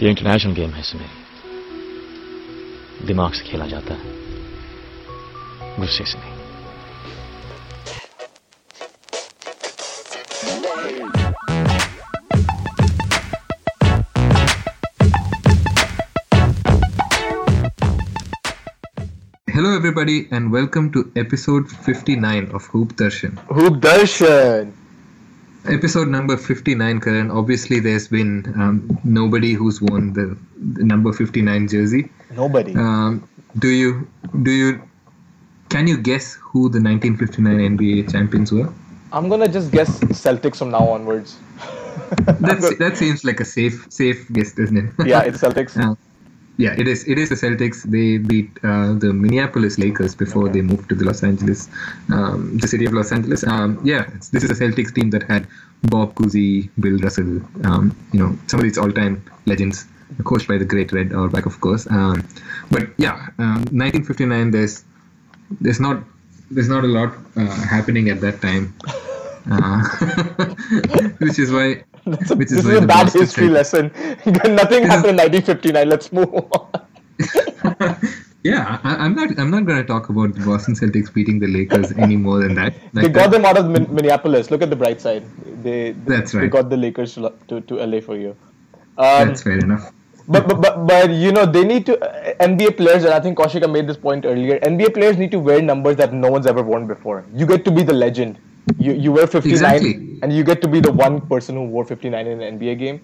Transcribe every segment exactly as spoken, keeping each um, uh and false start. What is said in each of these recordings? ये international game है, इसमें दिमाग से खेला जाता है, गुस्से से नहीं। Hello everybody and welcome to episode fifty-nine of Hoop Darshan. Hoop Darshan! Episode number fifty-nine, Karan. Obviously there's been um, nobody who's worn the, the number fifty-nine jersey. Nobody. Um, do you, do you, can you guess who the nineteen fifty-nine N B A champions were? I'm going to just guess Celtics from now onwards. That's, that seems like a safe, safe guess, doesn't it? Yeah, it's Celtics. Uh, Yeah, it is. It is the Celtics. They beat uh, the Minneapolis Lakers before okay. they moved to the Los Angeles, um, the city of Los Angeles. Um, yeah, this is a Celtics team that had Bob Cousy, Bill Russell, um, you know, some of these all-time legends, coached by the great Red Auerbach, of course. Um, but yeah, um, nineteen fifty-nine. There's, there's not, there's not a lot uh, happening at that time, uh, which is why. That's a, Which is this is a bad history lesson. Nothing happened in nineteen fifty-nine. Let's move on. yeah, I, I'm not. I'm not going to talk about the Boston Celtics beating the Lakers any more than that. Like they got that. them out of Min- Minneapolis. Look at the bright side. They. they That's right. They got the Lakers to to, to L A for you. Um, That's fair enough. But, but but but you know they need to uh, N B A players, and I think Kaushika made this point earlier. N B A players need to wear numbers that no one's ever worn before. You get to be the legend. You you wear fifty-nine, exactly. and you get to be the one person who wore fifty-nine in an N B A game.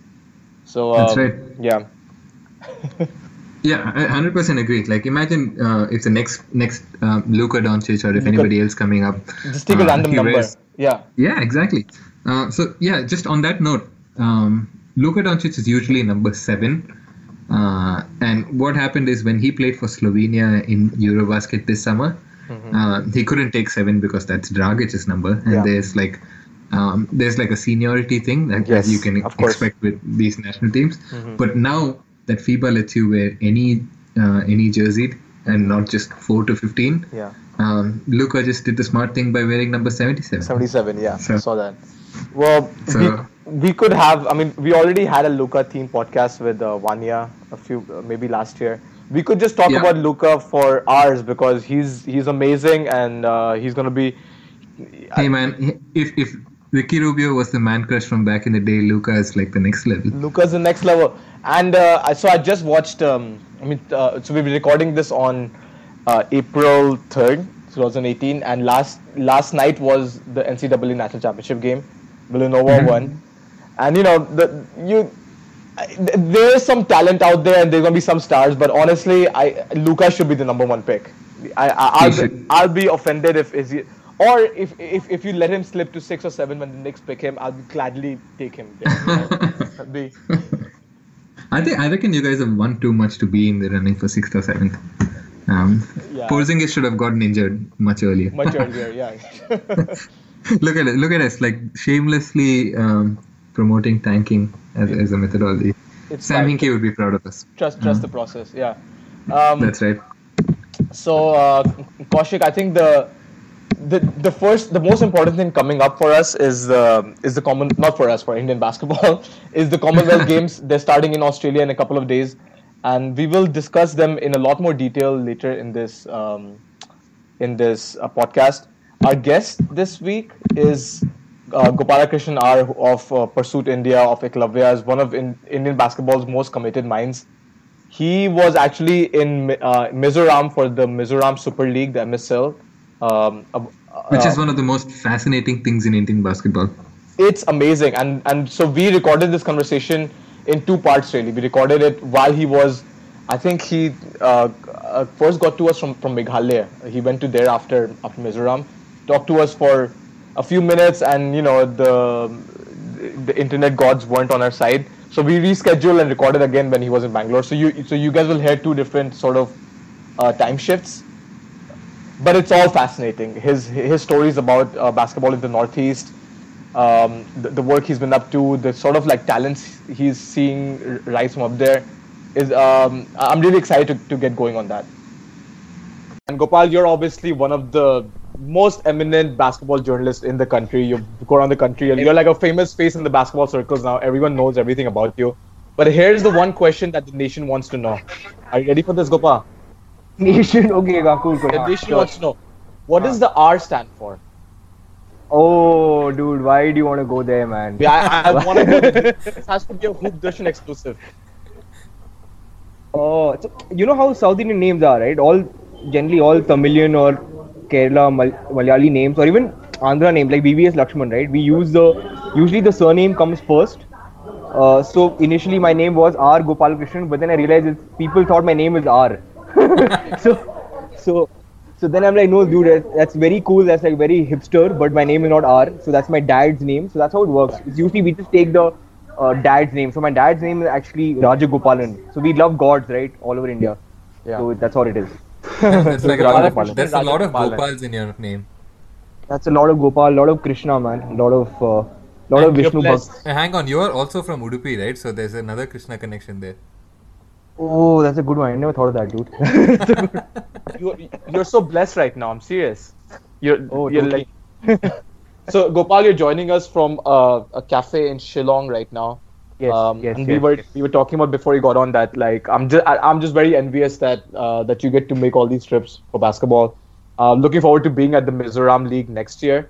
So um, that's right. Yeah. yeah, I one hundred percent agree. Like, imagine uh, if the next next um, Luka Doncic or if anybody else coming up, just take a uh, random number. Wears... Yeah. Yeah, exactly. Uh, so yeah, just on that note, um, Luka Doncic is usually number seven. Uh, and what happened is when he played for Slovenia in Eurobasket this summer. Mm-hmm. Uh, he couldn't take seven because that's Dragic's number, and yeah. there's like um, there's like a seniority thing that yes, you can expect with these national teams. Mm-hmm. But now that FIBA lets you wear any uh, any jersey and not just four to fifteen, yeah. um, Luka just did the smart thing by wearing number seventy-seven. Seventy-seven, yeah, so, I saw that. Well, so, we, we could have. I mean, we already had a Luka themed podcast with uh, Vanya a few uh, maybe last year. We could just talk yeah. about Luka for hours because he's he's amazing and uh, he's gonna be. I, hey man, if if Ricky Rubio was the man crush from back in the day, Luka is like the next level. Luka's the next level, and uh, so I just watched. Um, I mean, uh, so we've been recording this on uh, April third, two thousand eighteen, and last last night was the N C double A National Championship game. Villanova mm-hmm. won, and you know the you. There is some talent out there, and there's gonna be some stars. But honestly, I Luka should be the number one pick. I, I I'll, be, I'll be offended if is he, or if, if if you let him slip to six or seven when the Knicks pick him, I'll gladly take him. Be, I think I reckon you guys have won too much to be in the running for sixth or seventh. Um, yeah. Porzingis should have gotten injured much earlier. Much earlier, yeah. Look at it. Look at us, like shamelessly. Um, promoting tanking as, as a methodology. It's Sam Hinkie would be proud of us. Trust trust mm. the process, yeah. Um, That's right. So, uh, Kaushik, I think the the the first, the most important thing coming up for us is the is the common not for us for Indian basketball is the Commonwealth Games. They're starting in Australia in a couple of days, and we will discuss them in a lot more detail later in this um, in this uh, podcast. Our guest this week is. Uh, Gopala Krishnan R of uh, Pursuit India of Eklavya is one of in, Indian basketball's most committed minds. He was actually in uh, Mizoram for the Mizoram Super League, the M S L. Um, uh, Which is one of the most fascinating things in Indian basketball. It's amazing. And, and so we recorded this conversation in two parts really. We recorded it while he was, I think he uh, uh, first got to us from, from Meghalaya. He went to there after, after Mizoram, talked to us for a few minutes, and you know the the internet gods weren't on our side, so we rescheduled and recorded again when he was in Bangalore. So you so you guys will hear two different sort of uh, time shifts, but it's all fascinating. His his stories about uh, basketball in the Northeast, um, the, the work he's been up to, the sort of like talents he's seeing rise from up there, is um, I'm really excited to, to get going on that. And Gopal, you're obviously one of the most eminent basketball journalist in the country. You go around the country and you're like a famous face in the basketball circles now. Everyone knows everything about you. But here's the one question that the nation wants to know. Are you ready for this, Gopa? Nation, okay, cool, cool. The nation sure. wants to know. What does the R stand for? Oh, dude, why do you want to go there, man? Yeah, I, I want to go there. This has to be a Hoop Darshan exclusive. Oh, so you know how South Indian names are, right? All generally all Tamilian or Kerala Mal Malayali names, or even Andhra names like B V S Lakshman, right? We use the usually the surname comes first. Uh, so initially my name was R Gopala Krishnan, but then I realized it's, people thought my name is R. so, so, so then I'm like, no, dude, that's, that's very cool. That's like very hipster, but my name is not R. So that's my dad's name. So that's how it works. It's usually we just take the Uh, dad's name. So my dad's name is actually Rajagopalan. So we love gods, right? All over India. Yeah. So that's all it is. That's so like Rajagopalan. There's a lot of Gopals in your name. That's a lot of Gopal, a lot of Krishna, man. A lot of, uh, lot and of Vishnu bhakts. Hang on, you are also from Udupi, right? So there's another Krishna connection there. Oh, that's a good one. I never thought of that, dude. you're, you're so blessed right now. I'm serious. You're, oh, you're like... So, Gopal, you're joining us from uh, a cafe in Shillong right now. Yes, um, yes, and yes, we were yes. we were talking about before you got on that. Like, I'm just I, I'm just very envious that uh, that you get to make all these trips for basketball. Uh, looking forward to being at the Mizoram League next year.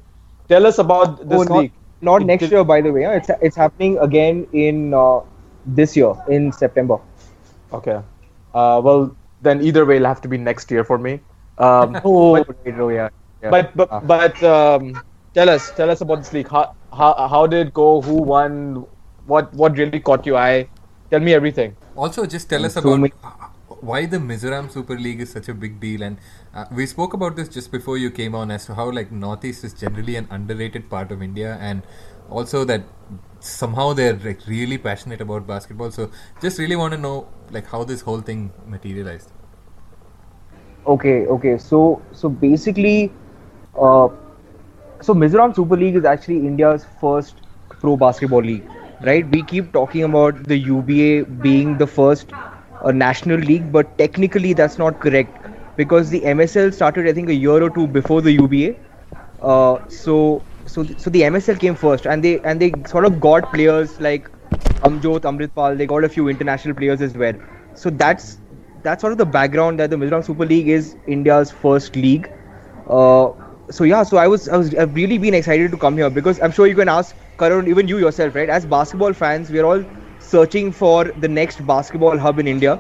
Tell us about this oh, not, league. Not it, next year, by the way. Huh? It's it's happening again in uh, this year in September. Okay. Uh, well, then either way, it'll have to be next year for me. Um, oh, but, yeah, yeah. But but ah. but. Um, Tell us, tell us about this league. How, how, how did it go? Who won? What what really caught your eye? Tell me everything. Also, just tell us about why the Mizoram Super League is such a big deal. And uh, we spoke about this just before you came on as to how like Northeast is generally an underrated part of India, and also that somehow they're like really passionate about basketball. So just really want to know like how this whole thing materialized. Okay, okay. So so basically. Uh, So, Mizoram Super League is actually India's first pro basketball league, right? We keep talking about the U B A being the first uh, national league, but technically that's not correct because the M S L started, I think, a year or two before the U B A. Uh, so, so, th so the M S L came first, and they and they sort of got players like Amjot, Amritpal. They got a few international players as well. So that's that's sort of the background that the Mizoram Super League is India's first league. Uh, So yeah, so I was, I was, I've really been excited to come here because I'm sure you can ask Karun, even you yourself, right? As basketball fans, we are all searching for the next basketball hub in India,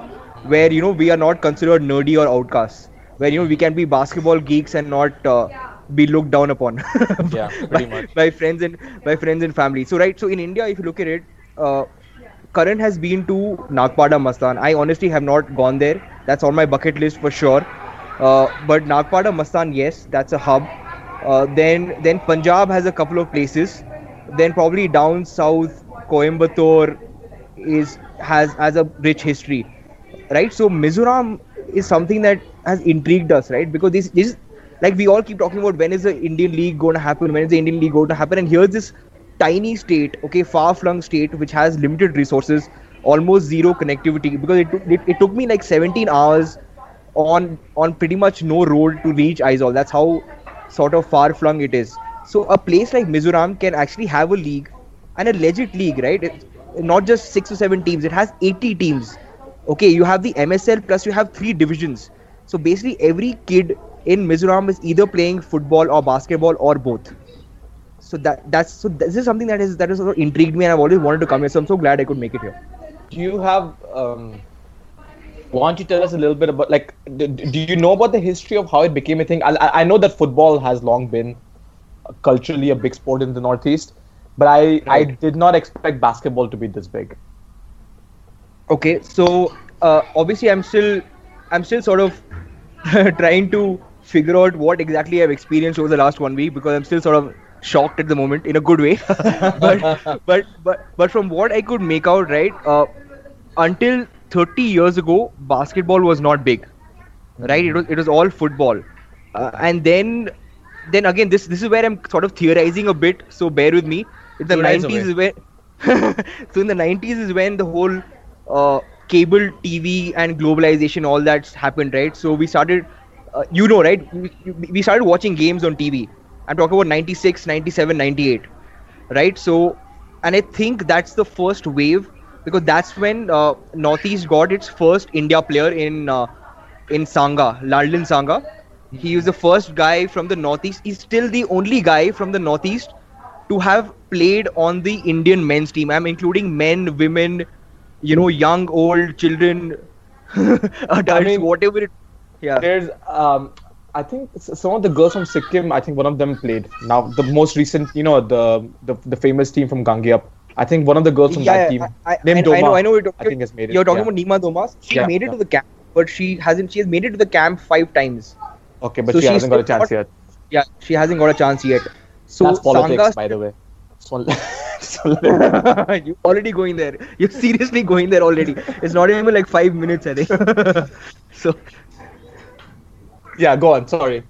where you know we are not considered nerdy or outcasts, where you know we can be basketball geeks and not uh, be looked down upon. Yeah, pretty by, much. By friends and by friends and family. So right, so in India, if you look at it, uh, Karun has been to Nagpada, Mastan. I honestly have not gone there. That's on my bucket list for sure. Uh, but Nagpada, Mastan, yes, that's a hub. Uh, then, then Punjab has a couple of places. Then probably down south, Coimbatore is has has a rich history, right? So Mizoram is something that has intrigued us, right? Because this is like we all keep talking about when is the Indian League going to happen? When is the Indian League going to happen? And here's this tiny state, okay, far-flung state which has limited resources, almost zero connectivity. Because it took, it, it took me like seventeen hours. on on pretty much no road to reach Aizawl. That's how sort of far flung it is. So a place like Mizoram can actually have a league and a legit league, right? It's not just six or seven teams, it has eighty teams. Okay, you have the M S L plus you have three divisions. So basically every kid in Mizoram is either playing football or basketball or both. So that that's so this is something that is that is sort of intrigued me and I've always wanted to come here. So I'm so glad I could make it here. Do you have um Why don't you tell us a little bit about, like, do, do you know about the history of how it became a thing? I, I know that football has long been culturally a big sport in the Northeast, but I, right. I did not expect basketball to be this big. Okay, so uh, obviously I'm still, I'm still sort of trying to figure out what exactly I've experienced over the last one week because I'm still sort of shocked at the moment in a good way. but, but, but, but from what I could make out, right, uh, until thirty years ago, basketball was not big, right? It was it was all football, uh, and then, then again, this this is where I'm sort of theorizing a bit. So bear with me. In the nineties is when, so in the nineties is when the whole uh, cable T V and globalization, all that's happened, right? So we started, uh, you know, right? We, we started watching games on T V. I'm talking about ninety-six, ninety-seven, ninety-eight, right? So, and I think that's the first wave because that's when uh, Northeast got its first India player in uh, in Sangha, Lalrina Sangha. He was the first guy from the Northeast. He's still the only guy from the Northeast to have played on the Indian men's team. I'm including men, women, you know, young, old, children, adults, I mean, whatever it. Yeah. There's, um, I think some of the girls from Sikkim, I think one of them played. Now, the most recent, you know, the the, the famous team from Gangayap. I think one of the girls from yeah, that team, I, I, named Doma, I know, I know I think has made it. You're talking yeah. about Nima Doma. She yeah, made it yeah. to the camp, but she hasn't. She has made it to the camp five times. Okay, but so she hasn't got a chance not, yet. Yeah, she hasn't got a chance yet. So that's politics, Sangha, by the way. You're already going there. You're seriously going there already. It's not even like five minutes, I think. So, yeah, go on. Sorry.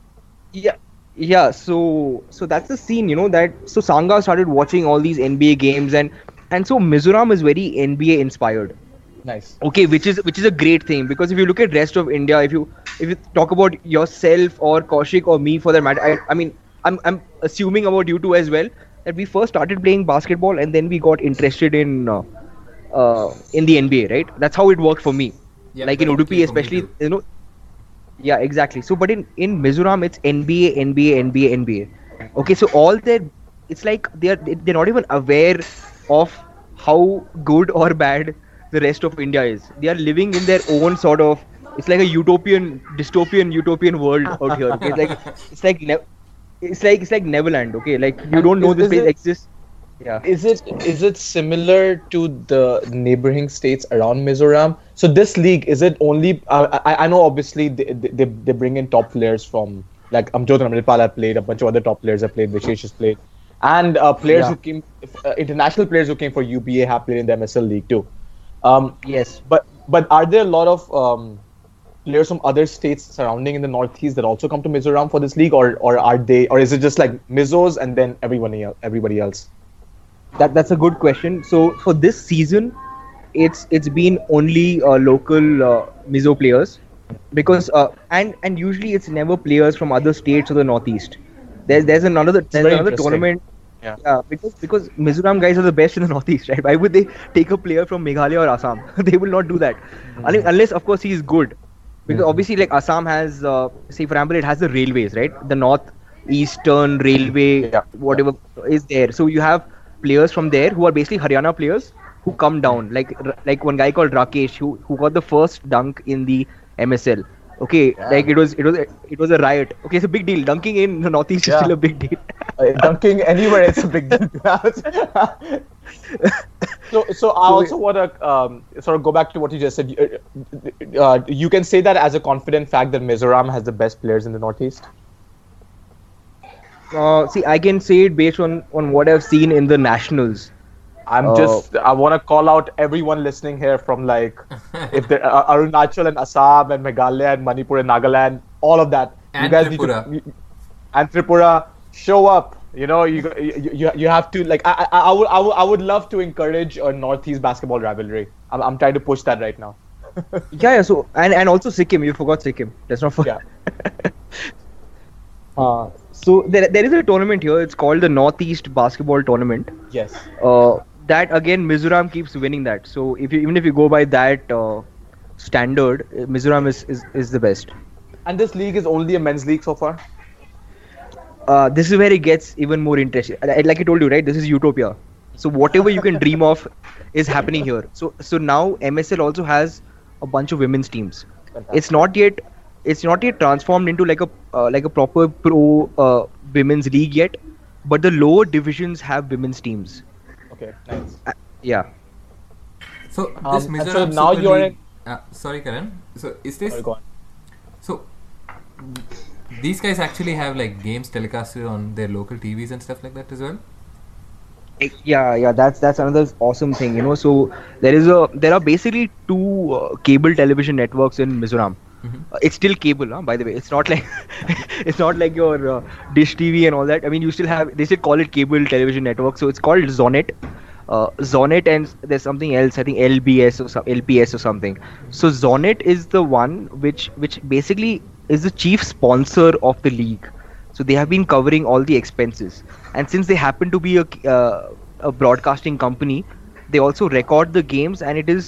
Yeah, yeah. So, so that's the scene, you know. That so Sangha started watching all these N B A games, and and so Mizoram is very N B A inspired. Nice. Okay, which is which is a great thing, because if you look at rest of India, if you if you talk about yourself or Kaushik or me for that matter, I, I mean, I'm I'm assuming about you two as well, that we first started playing basketball and then we got interested in uh, uh, in the N B A, right? That's how it worked for me. Yeah, like in Udupi, especially, you know. Yeah, exactly. So, but in in Mizoram, it's N B A, N B A, N B A, N B A. Okay, so all their, it's like they're they're not even aware of how good or bad the rest of India is. They are living in their own sort of, it's like a utopian, dystopian, utopian world out here. Okay? It's like it's like ne- it's like it's like Nagaland. Okay, like you don't know is, this is place it, exists. Yeah. Is it is it similar to the neighboring states around Mizoram? So this league, is it only? Uh, I I know obviously they, they they bring in top players from, like Amjot and Amritpal have played, a bunch of other top players have played, Vishesh has played, and uh, players yeah. who came uh, international players who came for U B A have played in the M S L league too. Um, yes, but but are there a lot of um, players from other states surrounding in the Northeast that also come to Mizoram for this league, or or are they, or is it just like Mizos and then everyone else, everybody else? That that's a good question. So for this season, it's it's been only uh, local uh, Mizo players, because uh, and and usually it's never players from other states or the Northeast. There's there's another there's another tournament. Yeah. yeah, because because Mizoram guys are the best in the Northeast, right? Why would they take a player from Meghalaya or Assam? They will not do that, mm-hmm. unless, unless of course he is good. Because mm-hmm. obviously, like Assam has, uh, say for example, it has the railways, right? The North Eastern Railway, yeah. whatever is there. So you have players from there who are basically Haryana players who come down. Like like one guy called Rakesh who who got the first dunk in the M S L. Okay, yeah. like it was, it was, it was a riot. Okay, it's a big deal. Dunking in the Northeast yeah. is still a big deal. uh, dunking anywhere is a big deal. so, so I also want to um, sort of go back to what you just said. Uh, you can say that as a confident fact that Mizoram has the best players in the Northeast. Uh, see, I can say it based on on what I've seen in the nationals. I'm uh, just, I want to call out everyone listening here from, like, if there uh, Arunachal and Assam and Meghalaya and Manipur and Nagaland, all of that. And you guys Tripura. Need to, you, and Tripura, show up. You know, you you you, you have to, like, I, I, I, would, I, would, I would love to encourage a Northeast basketball rivalry. I'm, I'm trying to push that right now. yeah, yeah, so, and, and also Sikkim, you forgot Sikkim. That's not for... Yeah. uh, so, there there is a tournament here. It's called the Northeast Basketball Tournament. Yes. Uh... That again, Mizoram keeps winning that. So if you, even if you go by that uh, standard, Mizoram is, is, is the best. And this league is only a men's league so far? Uh, this is where it gets even more interesting. Like I told you, right? This is utopia. So whatever you can dream of is happening here. So so now M S L also has a bunch of women's teams. Fantastic. It's not yet it's not yet transformed into like a uh, like a proper pro uh, women's league yet, but the lower divisions have women's teams. Okay, nice. Uh, yeah. So this um, Mizoram so now Super you're League, in... uh, sorry, Karan. So is this? Sorry, go on. So these guys actually have like games telecasted on their local T Vs and stuff like that as well. Yeah, yeah. That's that's another awesome thing, you know. So there is a there are basically two uh, cable television networks in Mizoram. Mm-hmm. Uh, it's still cable, huh? By the way, it's not like it's not like your uh, Dish T V and all that. I mean, you still have, they still call it cable television network. So it's called Zonet, uh, Zonet, and there's something else. I think L B S or some, L P S or something. So Zonet is the one which which basically is the chief sponsor of the league. So they have been covering all the expenses, and since they happen to be a uh, a broadcasting company, They also record the games, and it is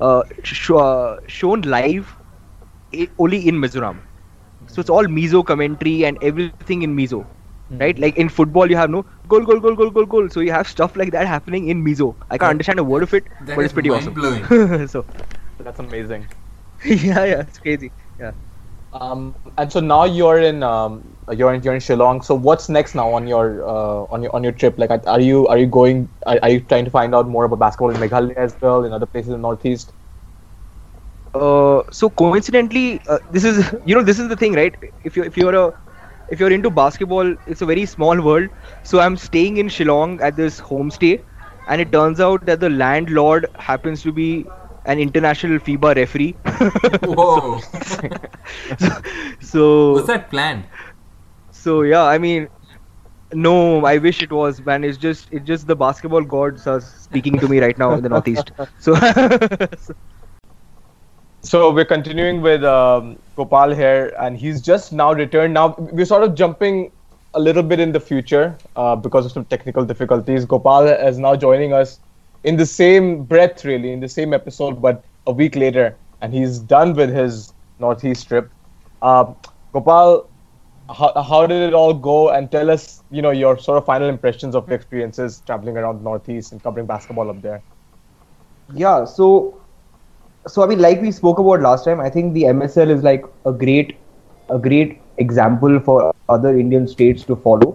uh, sh uh, shown live only in Mizoram. So it's all Mizo commentary and everything in Mizo, mm-hmm. right? Like in football, you have no goal, goal, goal, goal, goal, goal. So you have stuff like that happening in Mizo. I can't understand a word of it, that but it's pretty awesome. So that's amazing. yeah, yeah, it's crazy. Yeah. Um, and so now you're in um, you're in you're in Shillong. So what's next now on your uh, on your on your trip? Like, are you are you going? Are, are you trying to find out more about basketball in Meghalaya as well, in other places in the Northeast? Uh, so coincidentally, uh, this is you know this is the thing, right? If you if you're a if you're into basketball, it's a very small world. So I'm staying in Shillong at this homestay, and it turns out that the landlord happens to be an international FIBA referee. Whoa! so, so, so was that planned? So yeah, I mean, no, I wish it was, man. It's just it's just the basketball gods are speaking to me right now in the Northeast. So. so So we're continuing with um, Gopal here, and he's just now returned. Now we're sort of jumping a little bit in the future uh, because of some technical difficulties. Gopal is now joining us in the same breath, really, in the same episode, but a week later, and he's done with his Northeast trip. Uh, Gopal, how, how did it all go? And tell us, you know, your sort of final impressions of the experiences traveling around the Northeast and covering basketball up there. Yeah. So. So I mean, like we spoke about last time, I think the M S L is like a great, a great example for other Indian states to follow,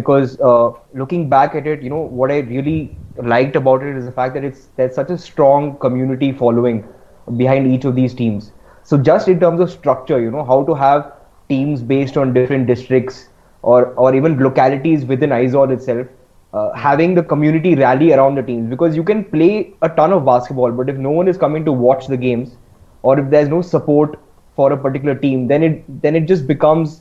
because uh, looking back at it, you know, what I really liked about it is the fact that it's there's such a strong community following behind each of these teams. So just in terms of structure, you know, how to have teams based on different districts or or even localities within Aizawl itself. Uh, having the community rally around the teams, because you can play a ton of basketball, but if no one is coming to watch the games, or if there's no support for a particular team, then it then it just becomes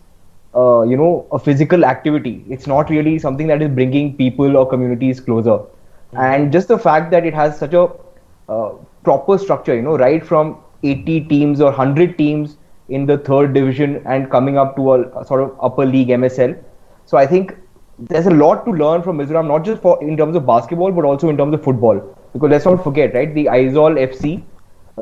uh, you know a physical activity. It's not really something that is bringing people or communities closer. And just the fact that it has such a uh, proper structure, you know, right from eighty teams or one hundred teams in the third division and coming up to a, a sort of upper league M S L. So I think there's a lot to learn from Mizoram, not just for in terms of basketball, but also in terms of football. Because let's not forget, right? The Aizawl F C,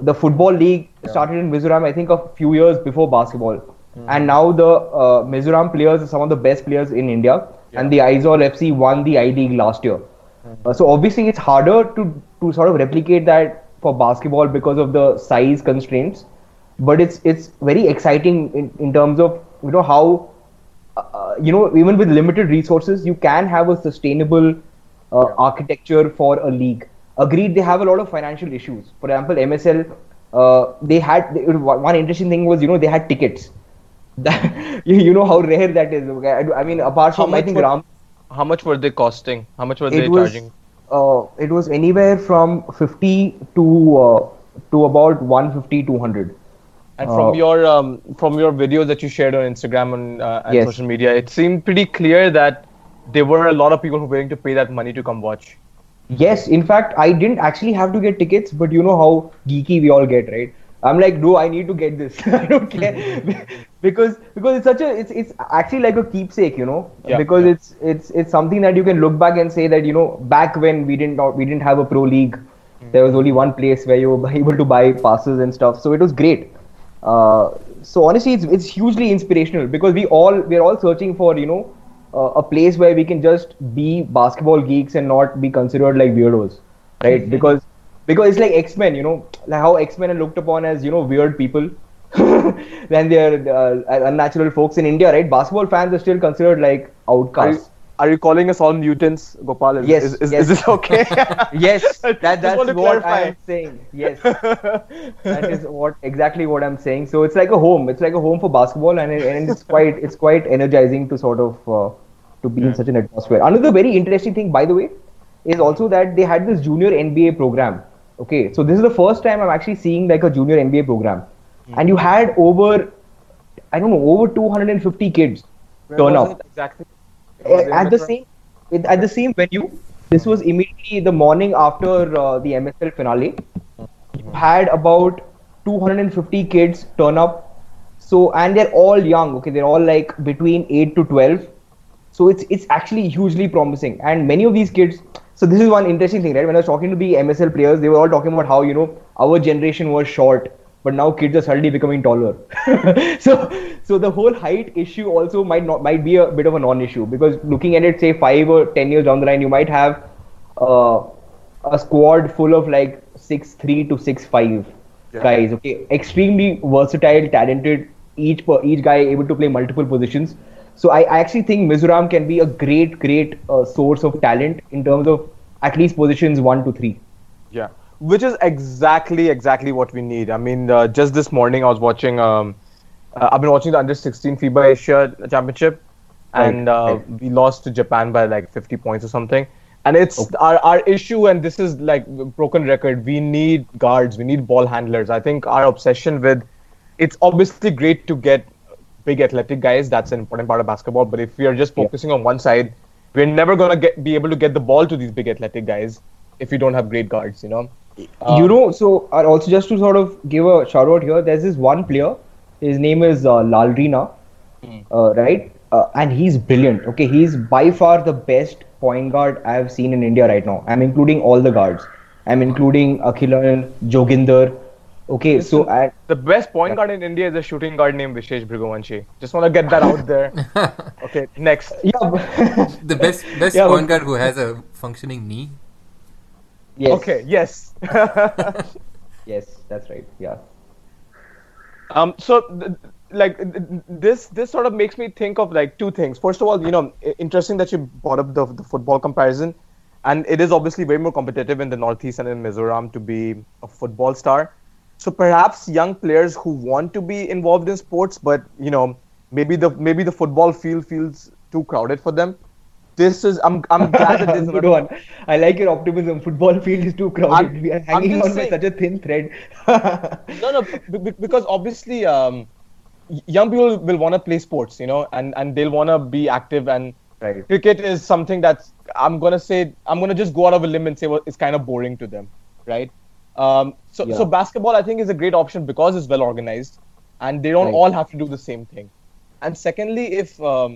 the football league yeah. started in Mizoram, I think, a few years before basketball. Mm. And now the uh, Mizoram players are some of the best players in India. Yeah. And the Aizawl F C won the I-League last year. Mm. Uh, so obviously, it's harder to, to sort of replicate that for basketball because of the size constraints. But it's it's very exciting in, in terms of, you know, how... Uh, you know, even with limited resources, you can have a sustainable uh, architecture for a league. Agreed, they have a lot of financial issues. For example, M S L, uh, they had they, one interesting thing was, you know, they had tickets. That, you, you know how rare that is. I, I mean, apart from, I think, were, Ram. How much were they costing? How much were they was, charging? Uh, it was anywhere from fifty to uh, to about one fifty, two hundred. And from oh. your um, from your videos that you shared on Instagram and, uh, and yes. social media, it seemed pretty clear that there were a lot of people who were willing to pay that money to come watch. Yes, in fact, I didn't actually have to get tickets, but you know how geeky we all get, right? I'm like, no, I need to get this. I don't care because because it's such a it's it's actually like a keepsake, you know, yeah, because yeah. it's it's it's something that you can look back and say that, you know, back when we didn't we didn't have a pro league, mm. there was only one place where you were able to buy passes and stuff, so it was great. Uh, so honestly, it's it's hugely inspirational because we all we're all searching for, you know, uh, a place where we can just be basketball geeks and not be considered like weirdos, right? Mm-hmm. Because because it's like X-Men, you know, like how X-Men are looked upon as, you know, weird people, then they're uh, unnatural folks in India, right? Basketball fans are still considered like outcasts. Are you, are you calling us all mutants, Gopal? Is, yes, is, is, yes. Is this okay? yes. That, that's what clarify. I'm saying. Yes. That is what exactly what I'm saying. So it's like a home. It's like a home for basketball, and, it, and it's quite it's quite energizing to sort of uh, to be yeah. in such an atmosphere. Another very interesting thing, by the way, is also that they had this junior N B A program. Okay, so this is the first time I'm actually seeing like a junior N B A program, mm. and you had over, I don't know, over two hundred fifty kids Where turn up. Exactly. At the same, at the same venue, this was immediately the morning after uh, the M S L finale. You had about two hundred fifty kids turn up. So, and they're all young. Okay, they're all like between eight to twelve. So it's it's actually hugely promising. And many of these kids, So this is one interesting thing, right? When I was talking to the M S L players, they were all talking about how, you know, our generation was short, but now kids are suddenly becoming taller. so so the whole height issue also might not might be a bit of a non-issue, because looking at it, say five or ten years down the line, you might have uh, a squad full of like six three to six five yeah. guys. Okay, extremely versatile, talented. Each per, each guy able to play multiple positions. So I, I actually think Mizoram can be a great, great uh, source of talent in terms of at least positions one to three. Yeah, which is exactly, exactly what we need. I mean, uh, just this morning I was watching, um, uh, I've been watching the under sixteen FIBA Asia Championship, and uh, okay. we lost to Japan by like fifty points or something. And it's okay. our, our issue, and this is like broken record, we need guards, we need ball handlers. I think our obsession with, it's obviously great to get big athletic guys, that's an important part of basketball, but if we are just focusing yeah. on one side, we're never going to get be able to get the ball to these big athletic guys if we don't have great guards, you know. Um, you know, so uh, also just to sort of give a shout out here, there's this one player, his name is uh, Lalrina, mm. uh, right? Uh, and he's brilliant, okay? He's by far the best point guard I've seen in India right now. I'm including all the guards. I'm including Akhilan, Joginder. Okay, Listen, so I, the best point guard in India is a shooting guard named Vishesh Bhrigavanshi. Just want to get that out there. Okay, next. Yeah, the best best yeah, point guard who has a functioning knee. Yes. Okay. Yes. Yes, that's right. Yeah. Um. So, th like th this this sort of makes me think of like two things. First of all, you know, interesting that you brought up the the football comparison, and it is obviously way more competitive in the Northeast and in Mizoram to be a football star. So perhaps young players who want to be involved in sports, but you know, maybe the maybe the football field feels too crowded for them. This is I'm I'm glad that this is good one. I like your optimism. Football field is too crowded. I'm, we are hanging on saying, by such a thin thread. no, no, because obviously, um, young people will want to play sports, you know, and and they'll want to be active. And right. cricket is something that's I'm gonna say I'm gonna just go out of a limb and say well, it's kind of boring to them, right? Um, so, yeah. so basketball, I think, is a great option because it's well organized, and they don't right. all have to do the same thing. And secondly, if um,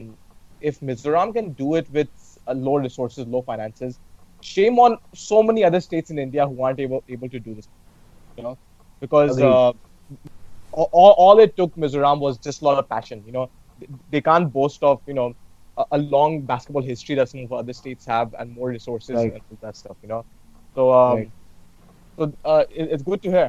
if Mizoram can do it with uh, low resources, low finances, shame on so many other states in India who aren't able able to do this. You know, because uh, all all it took Mizoram was just a lot of passion. You know, they can't boast of you know a, a long basketball history that some of other states have, and more resources right. and all that stuff. You know, so. Um, right. So uh, it's good to hear.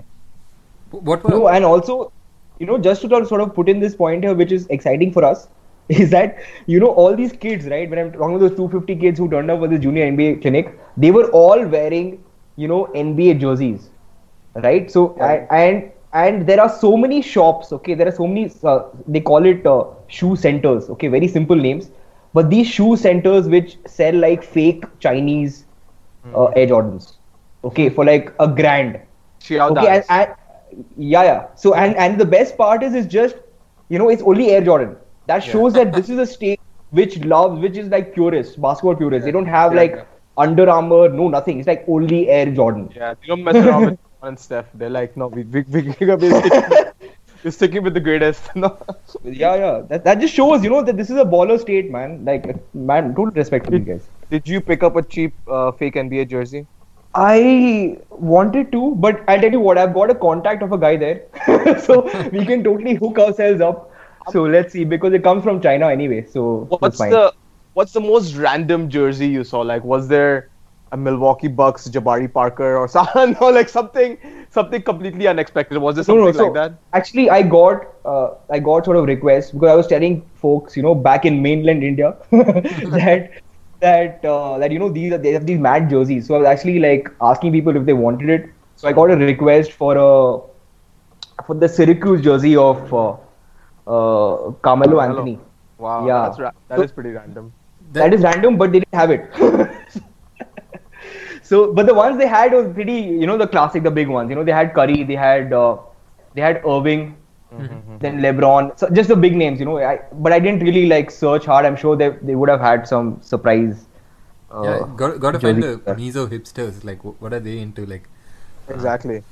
What no, and also, you know, just to sort of put in this point here, which is exciting for us, is that, you know, all these kids, right, when I'm talking about those two hundred fifty kids who turned up for the junior N B A clinic, they were all wearing, you know, N B A jerseys, right? So, yeah. I, and and there are so many shops, okay, there are so many, uh, they call it uh, shoe centers, okay, very simple names, but these shoe centers which sell like fake Chinese uh, Air Jordans. Okay, for like a grand. Okay, and, and, yeah, yeah. So, and, and the best part is, it's just, you know, it's only Air Jordan. That shows yeah. that this is a state which loves, which is like purists, basketball purists. Yeah. They don't have yeah, like yeah. Under Armour, no, nothing. It's like only Air Jordan. Yeah, they don't mess around with and stuff. They're like, no, we, we, we, we're, sticking, we're sticking with the greatest. No. Yeah, yeah. That, that just shows, you know, that this is a baller state, man. Like, man, don't respect these guys. Did you pick up a cheap uh, fake N B A jersey? I wanted to, but I'll tell you what, I've got a contact of a guy there, so we can totally hook ourselves up. So let's see, because it comes from China anyway, so what's the what's the most random jersey you saw? Like, was there a Milwaukee Bucks Jabari Parker or something, or like something something completely unexpected? Was there something no, no, so like that? Actually, I got uh, I got sort of requests, because I was telling folks, you know, back in mainland India that. That uh, that you know these are, they have these mad jerseys, so I was actually like asking people if they wanted it. So I got a request for a for the Syracuse jersey of uh, uh, Carmelo Anthony. Wow, yeah, that's ra that so, is pretty random. That, that is random, but they didn't have it. So, but the ones they had was pretty, you know, the classic, the big ones. You know, they had Curry, they had uh, they had Irving. Mm-hmm. Then LeBron, so just the big names, you know. I, but I didn't really like search hard. I'm sure they they would have had some surprise. Uh, yeah, got got to find the Mizo hipsters. Like, what are they into? Like, exactly.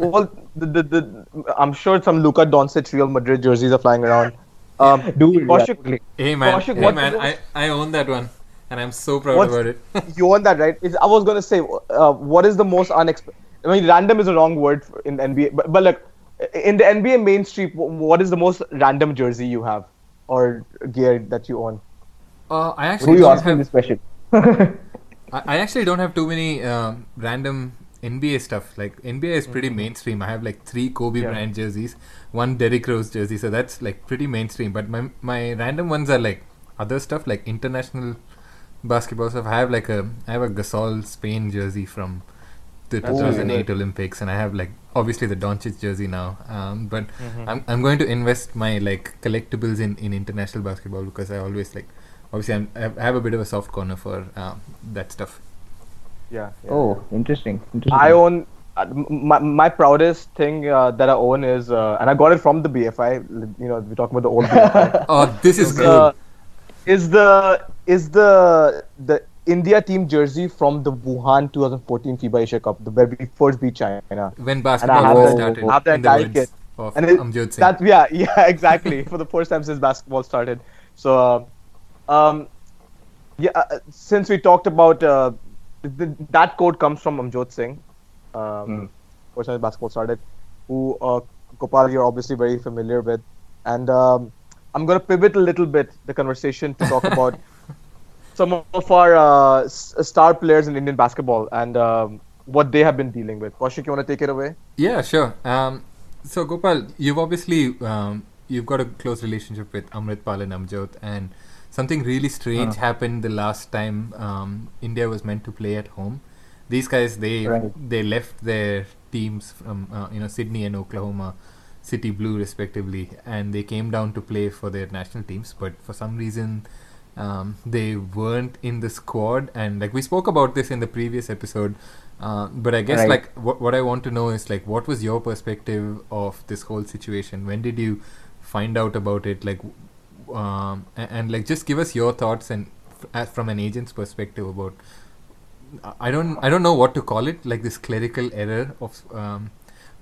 Well, the, the the I'm sure some Luka Doncic Real Madrid jerseys are flying around. Um, Dude, Kaushik, yeah. hey man, Kaushik, hey man, I I own that one. and I'm so proud What's, about it. You want that, right? It's, I was going to say, uh, what is the most unexpected? I mean, random is a wrong word for, in N B A, but, but look, in the N B A Main Street, what is the most random jersey you have or gear that you own? Uh, I actually Who you asking have, this question? I, I actually don't have too many uh, random N B A stuff. Like, N B A is pretty mm-hmm. mainstream. I have like three Kobe yeah. Bryant jerseys, one Derrick Rose jersey, so that's like pretty mainstream. But my my random ones are like other stuff, like international basketball stuff. I have like a I have a Gasol Spain jersey from the two thousand eight Olympics, and I have like obviously the Doncic jersey now. Um, but mm-hmm. I'm I'm going to invest my like collectibles in, in international basketball, because I always like obviously I'm, I have a bit of a soft corner for um, that stuff. Yeah, yeah. Oh, interesting. interesting. I own uh, my my proudest thing uh, that I own is, uh, and I got it from the B F I. You know, we're talking about the old B F I. Oh, this is good. Uh, is the is the the India team jersey from the Wuhan twenty fourteen FIBA Asia Cup, the where we first beat China. When basketball was started. And I have that entire kit. And it, Amjot Singh. That, yeah, yeah, exactly. For the first time since basketball started. So, uh, um, yeah, uh, since we talked about. Uh, The, that quote comes from Amjot Singh, um, mm. since basketball started, who uh, Gopal, you're obviously very familiar with. And um, I'm going to pivot a little bit the conversation to talk about some of our uh, s- star players in Indian basketball and um, what they have been dealing with. Kaushik, you want to take it away? Yeah, sure. Um, so Gopal, you've obviously um, you've got a close relationship with Amritpal and Amjot, and something really strange uh-huh. happened the last time um, India was meant to play at home. These guys, they right. they left their teams from uh, you know Sydney and Oklahoma City Blue respectively, and they came down to play for their national teams. But for some reason, um, they weren't in the squad. And like we spoke about this in the previous episode, uh, but I guess right. like wh- what I want to know is like what was your perspective of this whole situation? When did you find out about it? Like. Um, and, and like just give us your thoughts and f- from an agent's perspective about I don't I don't know what to call it, like this clerical error of um,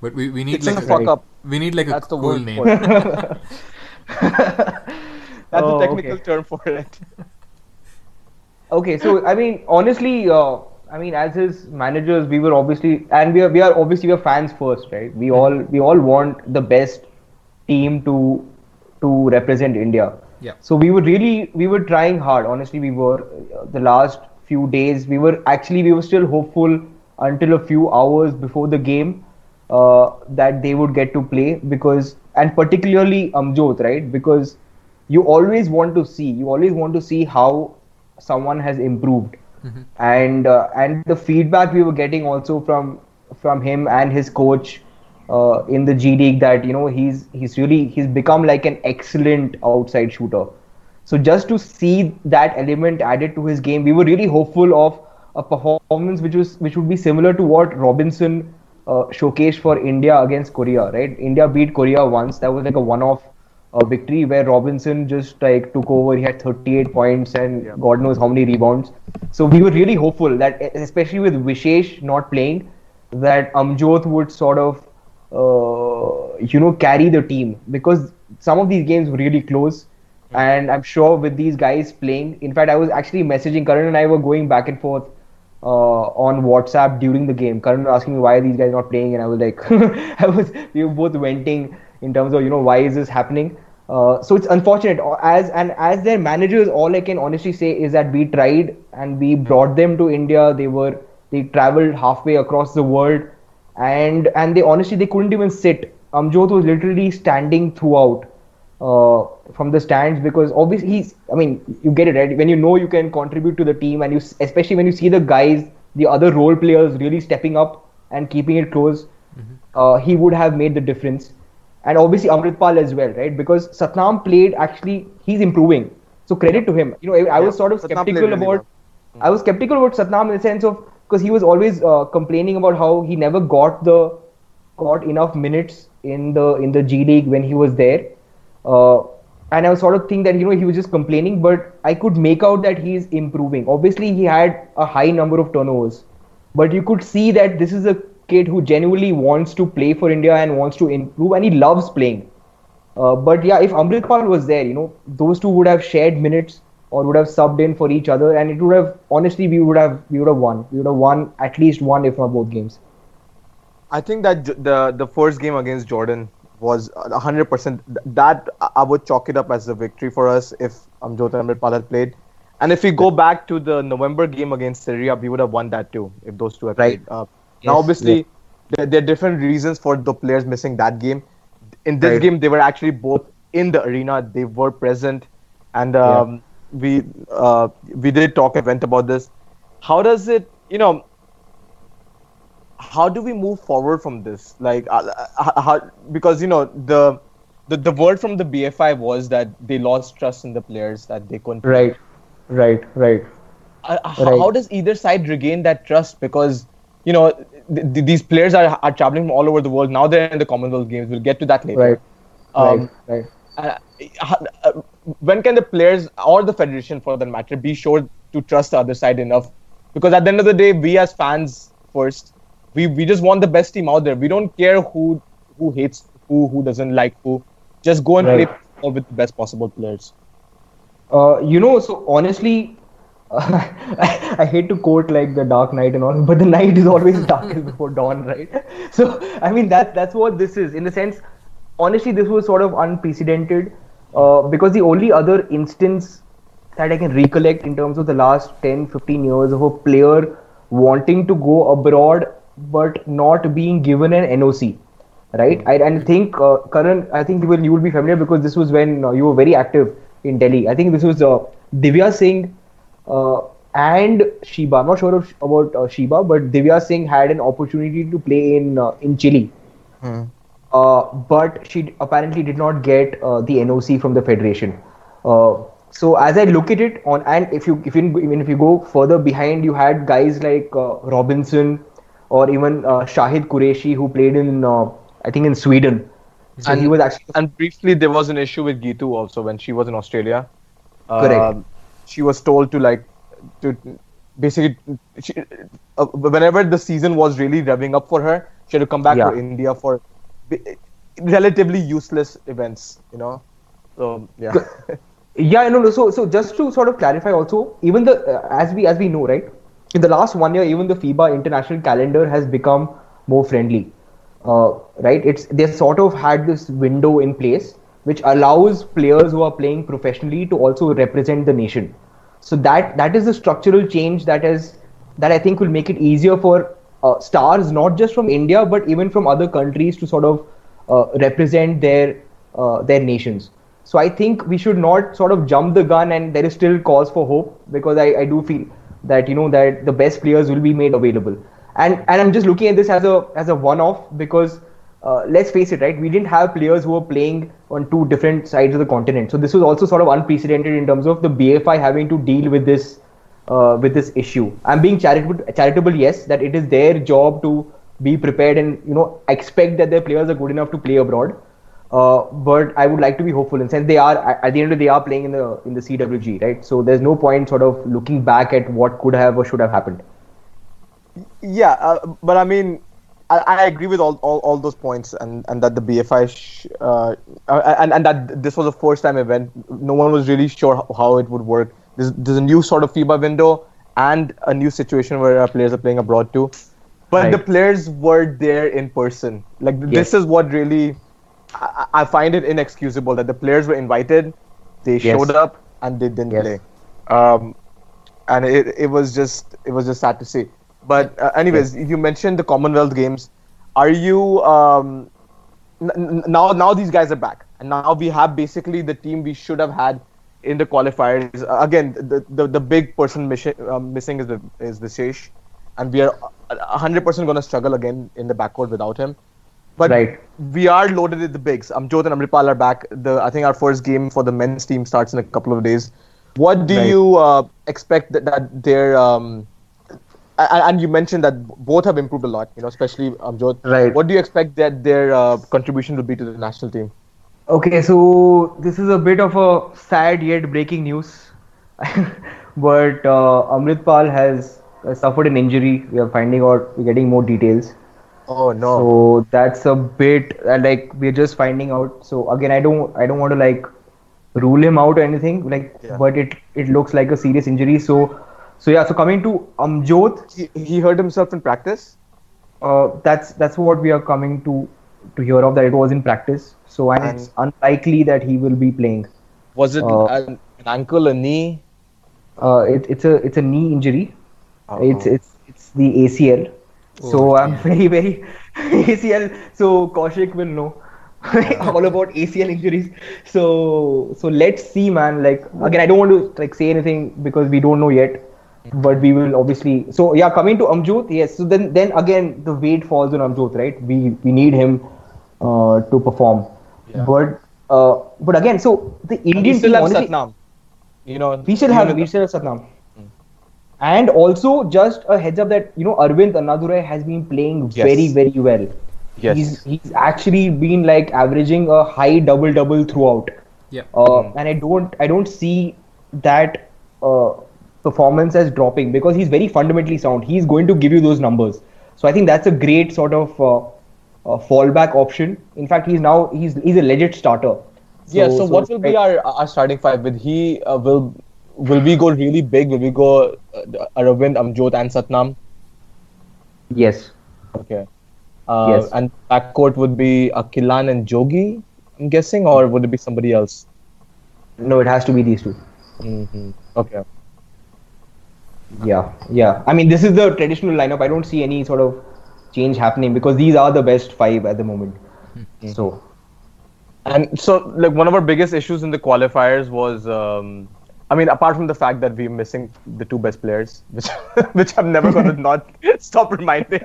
but we, we need it's like a fuck up. We need like That's a cool name. That's oh, the technical okay. term for it. Okay, so I mean honestly uh, I mean as his managers we were obviously and we are we are obviously we are fans first, right? We all we all want the best team to to represent India. Yeah. So we were really, we were trying hard. Honestly, we were uh, the last few days, we were actually, we were still hopeful until a few hours before the game uh, that they would get to play because, and particularly Amjot, right? Because you always want to see, you always want to see how someone has improved. Mm-hmm. And, uh, and the feedback we were getting also from, from him and his coach Uh, in the G League that you know he's he's really he's become like an excellent outside shooter. So just to see that element added to his game, we were really hopeful of a performance which was which would be similar to what Robinson uh, showcased for India against Korea, right? India beat Korea once. That was like a one-off uh, victory where Robinson just like took over. He had thirty-eight points and yeah. God knows how many rebounds. So we were really hopeful that, especially with Vishesh not playing, that Amjot would sort of Uh, you know, carry the team, because some of these games were really close, and I'm sure with these guys playing. In fact, I was actually messaging Karan and I were going back and forth uh, on WhatsApp during the game. Karan was asking me why are these guys not playing, and I was like, I was we were both venting in terms of you know why is this happening. Uh, so it's unfortunate. As and as their managers, all I can honestly say is that we tried and we brought them to India. They were they traveled halfway across the world. And and they honestly they couldn't even sit. Amjot was literally standing throughout uh, from the stands because obviously he's. I mean, you get it right when you know you can contribute to the team, and you especially when you see the guys, the other role players really stepping up and keeping it close. Mm-hmm. Uh, he would have made the difference, and obviously Amritpal as well, right? Because Satnam played actually he's improving, so credit to him. You know, I, I was yeah, sort of Satnam skeptical really about. Well. I was skeptical about Satnam in the sense of. Because he was always uh, complaining about how he never got the got enough minutes in the in the G League when he was there, uh, and I was sort of thinking that you know he was just complaining, but I could make out that he is improving. Obviously, he had a high number of turnovers, but you could see that this is a kid who genuinely wants to play for India and wants to improve, and he loves playing. Uh, but yeah, if Amritpal was there, you know those two would have shared minutes. or would have subbed in for each other, and it would have honestly we would have we would have won. We would have won at least one, if not both games. I think that the the first game against Jordan was one hundred percent that I would chalk it up as a victory for us if Amjot and Amritpal had played. And if we go back to the November game against Syria, we would have won that too if those two had right. played. Uh, yes. Now, obviously, yeah. there, there are different reasons for the players missing that game. In this right. game, they were actually both in the arena. They were present, and um, yeah. we uh, we did talk event about this. How does it, you know? How do we move forward from this? Like, uh, how, because you know the, the the word from the B F I was that they lost trust in the players, that they couldn't. Right, right, right. Uh, how, right. how does either side regain that trust? Because you know th th these players are are traveling from all over the world. Now they're in the Commonwealth Games. We'll get to that later. Right, um, right, right. Uh, uh, when can the players or the federation, for that matter, be sure to trust the other side enough? Because at the end of the day, we as fans first. We we just want the best team out there. We don't care who who hates who, who doesn't like who. Just go and right. play football with the best possible players. Uh, you know, so honestly, uh, I, I hate to quote like the Dark Knight and all, but the night is always darkest before dawn, right? So I mean that that's what this is in the sense. Honestly, this was sort of unprecedented uh, because the only other instance that I can recollect in terms of the last ten, fifteen years of a player wanting to go abroad but not being given an N O C, right? I and think uh, Karan, I think you will you will be familiar because this was when uh, you were very active in Delhi. I think this was uh, Divya Singh uh, and Sheba. I'm not sure of, about uh, Sheba, but Divya Singh had an opportunity to play in uh, in Chile, hmm. uh, but she apparently did not get uh, the N O C from the federation. Uh, so as I look at it, on and if you if you even if you go further behind, you had guys like uh, Robinson. Or even uh, Shahid Qureshi, who played in, uh, I think, in Sweden. So and he was actually. And briefly, there was an issue with Geetu also when she was in Australia. Uh, Correct. She was told to like, to basically, she, uh, whenever the season was really revving up for her, she had to come back yeah. to India for relatively useless events, you know. So yeah. yeah, no, no. So so just to sort of clarify, also, even the uh, as we as we know, right. In the last one year, even the FIBA international calendar has become more friendly, uh, right? It's they sort of had this window in place which allows players who are playing professionally to also represent the nation. So that that is the structural change that is that I think will make it easier for uh, stars not just from India but even from other countries to sort of uh, represent their uh, their nations. So I think we should not sort of jump the gun, and there is still cause for hope because I I do feel. That you know that the best players will be made available, and and I'm just looking at this as a as a one-off because uh, let's face it, right? We didn't have players who were playing on two different sides of the continent, so this was also sort of unprecedented in terms of the B F I having to deal with this uh, with this issue. I'm being charitable, charitable, yes, that it is their job to be prepared and you know expect that their players are good enough to play abroad. Uh, but I would like to be hopeful, and since they are at the end of the day, they are playing in the in the C W G, right? So there's no point sort of looking back at what could have or should have happened. Yeah, uh, but I mean, I, I agree with all, all all those points, and and that the B F I sh uh, and and that this was a first-time event. No one was really sure how, how it would work. There's there's a new sort of FIBA window and a new situation where our players are playing abroad too, but right. the players were there in person. Like yes. this is what really. I find it inexcusable that the players were invited, they yes. showed up, and they didn't yes. play. Um, and it it was just it was just sad to see. But uh, anyways, yes. you mentioned the Commonwealth Games. Are you um, now now these guys are back, and now we have basically the team we should have had in the qualifiers. Uh, again, the, the the big person mission, uh, missing is the, is Vishesh, and we are one hundred percent going to struggle again in the backcourt without him. But right. we are loaded with the bigs. Amjot and Amritpal are back. The I think our first game for the men's team starts in a couple of days. What do right. you uh, expect that, that they're um, and you mentioned that both have improved a lot. You know, especially Amjot. Right. What do you expect that their uh, contribution will be to the national team? Okay, so this is a bit of a sad yet breaking news, but uh, Amritpal has suffered an injury. We are finding out. We're getting more details. Oh no! So that's a bit uh, like we're just finding out. So again, I don't, I don't want to like rule him out or anything, like, yeah. but it, it looks like a serious injury. So, so yeah. So coming to Amjot, he, he hurt himself in practice. Uh, that's that's what we are coming to to hear of, that it was in practice. So and, and it's unlikely that he will be playing. Was it uh, an, an ankle, a knee? Uh, it, it's a it's a knee injury. Oh. It's it's it's the A C L. Oh, so I'm very very A C L. So Kaushik will know all about A C L injuries. So so let's see, man. Like again, I don't want to like say anything because we don't know yet. But we will obviously. So yeah, coming to Amjot, yes. So then then again, the weight falls on Amjot, right? We we need him uh, to perform. Yeah. But uh, but again, so the Indian team, honestly, Satnam. You know, we still have we still have Satnam. And also, just a heads up that, you know, Arvind Annadurai has been playing yes. very, very well. Yes. He's, he's actually been like averaging a high double double throughout. Yeah. Uh, mm. And I don't I don't see that uh, performance as dropping, because he's very fundamentally sound. He's going to give you those numbers. So I think that's a great sort of uh, uh, fallback option. In fact, he's now he's he's a legit starter. So, yeah. So, so what will be our our starting five? With he uh, will. Will we go really big? Will we go uh, Arvind, Amjot, and Satnam? Yes. Okay. Uh, yes. And backcourt would be Akilan and Jogi, I'm guessing, or would it be somebody else? No, it has to be these two. Mm-hmm. Okay. Yeah, yeah. I mean, this is the traditional lineup. I don't see any sort of change happening because these are the best five at the moment. Mm-hmm. So. And so, like, one of our biggest issues in the qualifiers was. Um, I mean, apart from the fact that we're missing the two best players, which which I'm never going to not stop reminding.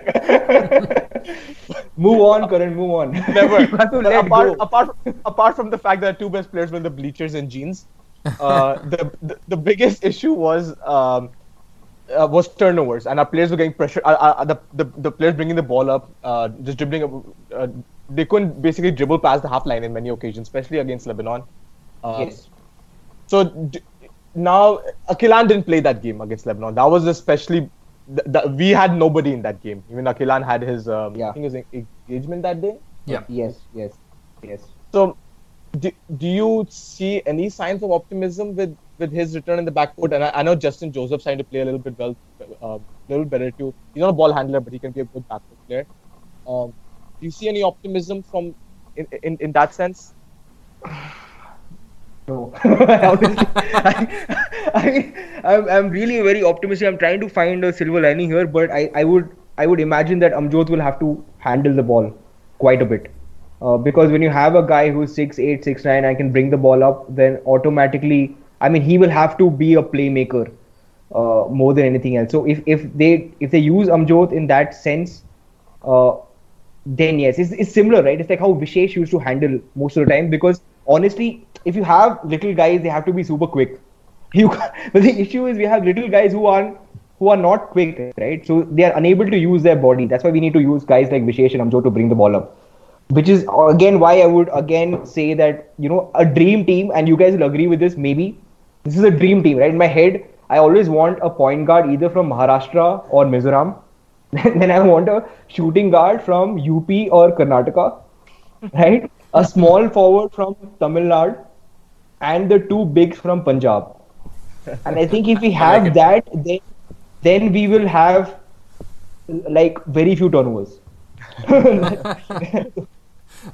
Move on, Karan, move on. Never. You have to let apart, go. Apart, apart from the fact that two best players were in the bleachers and jeans, uh, the, the the biggest issue was um, uh, was turnovers, and our players were getting pressure. Uh, uh, the, the the players bringing the ball up, uh, just dribbling. Uh, they couldn't basically dribble past the half line in many occasions, especially against Lebanon. Uh, yes. So. D- Now, Akilan didn't play that game against Lebanon. That was especially... Th- th- we had nobody in that game. Even Akilan had his, um, yeah. I think his engagement that day. Yeah. Yes, yes, yes. So, do, do you see any signs of optimism with, with his return in the backcourt? And I, I know Justin Joseph's trying to play a little bit well, a uh, little better too. He's not a ball handler, but he can be a good backcourt player. Um, do you see any optimism from in in, in that sense? No, honestly, I, I, I'm, I'm really very optimistic. I'm trying to find a silver lining here, but I, I would I would imagine that Amjot will have to handle the ball quite a bit. Uh, because when you have a guy who's six eight, six nine and can bring the ball up, then automatically, I mean, he will have to be a playmaker uh, more than anything else. So if, if they if they use Amjot in that sense, uh, then yes, it's, it's similar, right? It's like how Vishesh used to handle most of the time, because honestly, if you have little guys, they have to be super quick. You, but the issue is we have little guys who are who are not quick, right? So they are unable to use their body. That's why we need to use guys like Vishesh and Amjot to bring the ball up. Which is again why I would again say that, you know, a dream team, and you guys will agree with this maybe. This is a dream team, right? In my head, I always want a point guard either from Maharashtra or Mizoram. Then I want a shooting guard from U P or Karnataka, right? A small forward from Tamil Nadu. And the two bigs from Punjab. And I think if we have like that, then, then we will have like very few turnovers. I,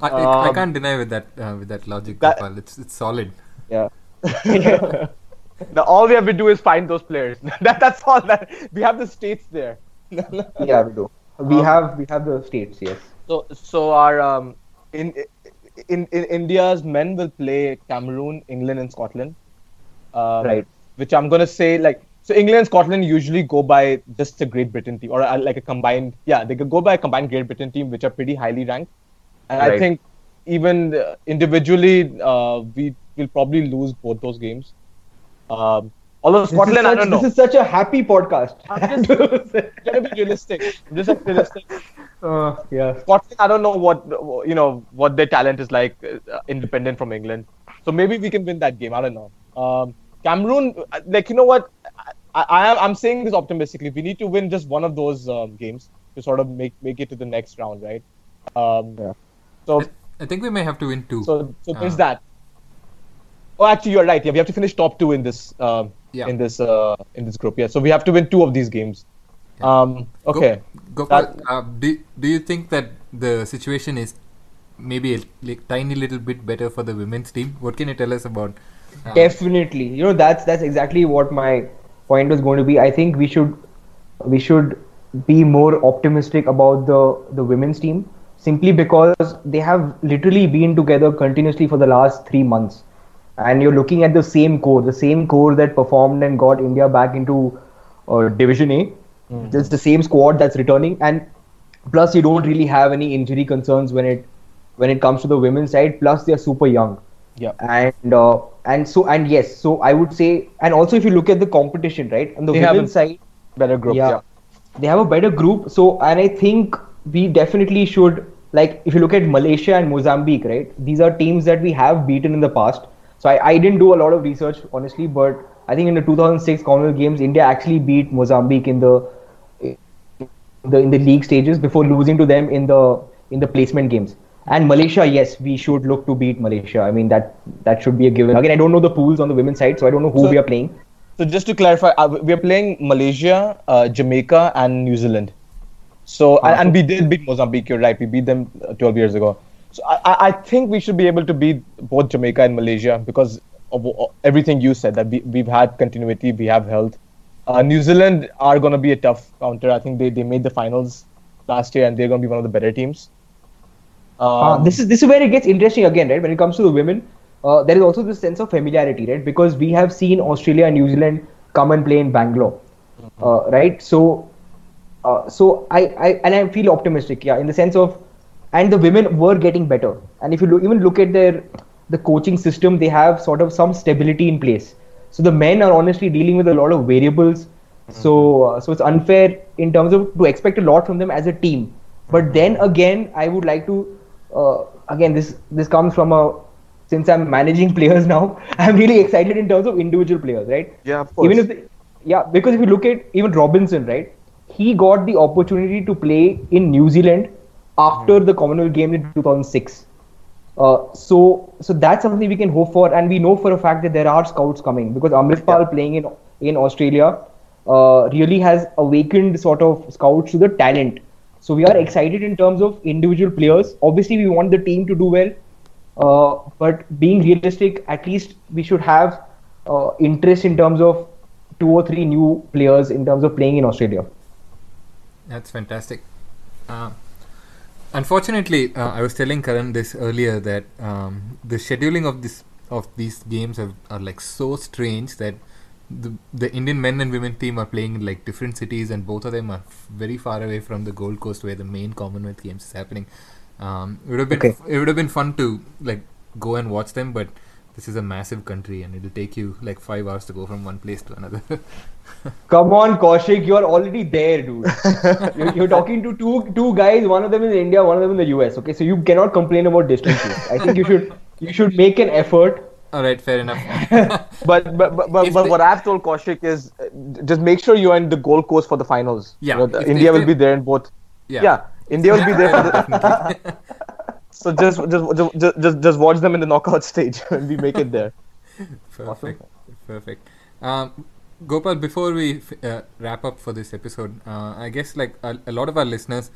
I, um, I can't deny with that uh, with that logic, that, Gopal. It's it's solid. Yeah. yeah. Now all we have to do is find those players. that that's all that we have the states there. yeah, we do. We um, have we have the states. Yes. So so our um in. In, in India's men will play Cameroon, England, and Scotland. Um, right. Which I'm going to say, like, so England and Scotland usually go by just a Great Britain team or a, like a combined, yeah, they could go by a combined Great Britain team, which are pretty highly ranked. And right. I think even uh, individually, uh, we will probably lose both those games. Um, although Scotland, such, I don't know. This is such a happy podcast. I'm just going to be realistic. I'm just realistic. Uh, yeah. Scotland, I don't know what you know what their talent is like, uh, independent from England. So maybe we can win that game. I don't know. Um, Cameroon, like you know what, I, I I'm saying this optimistically. We need to win just one of those um, games to sort of make make it to the next round, right? Um, yeah. So I, I think we may have to win two. So so there's uh, that. Oh, actually, you're right. Yeah, we have to finish top two in this uh, yeah. in this uh, in this group. Yeah, so we have to win two of these games. Okay. Um, okay. Go, go that, uh, do do you think that the situation is maybe a like, tiny little bit better for the women's team? What can you tell us about? Uh, definitely, you know that's that's exactly what my point was going to be. I think we should we should be more optimistic about the the women's team, simply because they have literally been together continuously for the last three months. And you're looking at the same core, the same core that performed and got India back into uh, Division A. Mm-hmm. It's the same squad that's returning, and plus you don't really have any injury concerns when it when it comes to the women's side. Plus they are super young. Yeah. And uh, and so and yes, so I would say, and also if you look at the competition, right, on the they women's side, better group. Yeah, yeah, they have a better group. So and I think we definitely should, like if you look at Malaysia and Mozambique, right, these are teams that we have beaten in the past. So I, I didn't do a lot of research, honestly, but I think in the two thousand six Commonwealth Games, India actually beat Mozambique in the, in the in the league stages before losing to them in the in the placement games. And Malaysia, yes, we should look to beat Malaysia. I mean, that that should be a given. Again, I don't know the pools on the women's side, so I don't know who so, we are playing. So just to clarify, we are playing Malaysia, uh, Jamaica, and New Zealand. So and, and we did beat Mozambique. You're right. We beat them twelve years ago. So I, I think we should be able to beat both Jamaica and Malaysia because of everything you said, that we, we've had continuity, we have health. Uh, New Zealand are going to be a tough counter. I think they, they made the finals last year and they're going to be one of the better teams. Um, uh, this is this is where it gets interesting again, right? When it comes to the women, uh, there is also this sense of familiarity, right? Because we have seen Australia and New Zealand come and play in Bangalore, uh, right? So, uh, so I, I and I feel optimistic, yeah, in the sense of. And the women were getting better. And if you lo- even look at their the coaching system, they have sort of some stability in place. So the men are honestly dealing with a lot of variables. So uh, so it's unfair in terms of to expect a lot from them as a team. But then again, I would like to, uh, again, this, this comes from a, since I'm managing players now, I'm really excited in terms of individual players, right? Yeah, of course. Even if they, yeah, because if you look at even Robinson, right? He got the opportunity to play in New Zealand after the Commonwealth Games in two thousand six. Uh, so so that's something we can hope for, and we know for a fact that there are scouts coming, because Amritpal yeah. playing in in Australia uh, really has awakened sort of scouts to the talent. So we are excited in terms of individual players. Obviously we want the team to do well, uh, but being realistic, at least we should have uh, interest in terms of two or three new players in terms of playing in Australia. That's fantastic. Uh-huh. Unfortunately, uh, I was telling Karan this earlier that um, the scheduling of this of these games are, are like so strange that the the Indian men and women team are playing in like different cities, and both of them are f- very far away from the Gold Coast where the main Commonwealth Games is happening. Um, it would have been okay. it would have been fun to like go and watch them, but this is a massive country, and it'll take you like five hours to go from one place to another. Come on, Kaushik, you're already there, dude. You're, you're talking to two two guys. One of them is in India, one of them in the U S. Okay, so you cannot complain about distances. I think you should you should make an effort. All right, fair enough. but but but, but, but they, what I've told Kaushik is uh, just make sure you're in the Gold Coast for the finals. Yeah, you know, the, India they, will be there in both. Yeah, yeah India will be there. For the, so just just just just just watch them in the knockout stage when we make it there. Perfect, awesome. Perfect. Um, Gopal, before we uh, wrap up for this episode, uh, I guess like a, a lot of our listeners,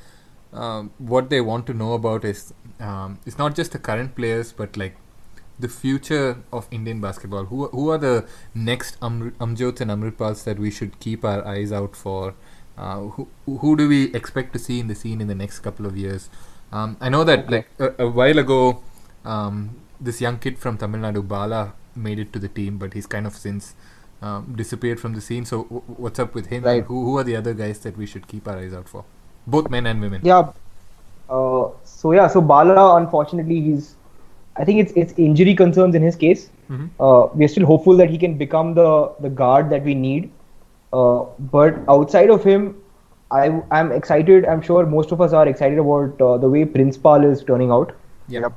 um, what they want to know about is, um, it's not just the current players, but like the future of Indian basketball. Who who are the next Amr- Amjots and Amritpals that we should keep our eyes out for? Uh, who who do we expect to see in the scene in the next couple of years? Um, I know that like a, a while ago, um, this young kid from Tamil Nadu, Bala, made it to the team, but he's kind of since... Um, disappeared from the scene. So w- what's up with him? Right. Who who are the other guys that we should keep our eyes out for? Both men and women. Yeah. Uh, so yeah. So Bala, unfortunately, he's. I think it's it's injury concerns in his case. Mm-hmm. Uh, we're still hopeful that he can become the the guard that we need. Uh, but outside of him, I I'm excited. I'm sure most of us are excited about uh, the way Prince Paul is turning out. Yeah.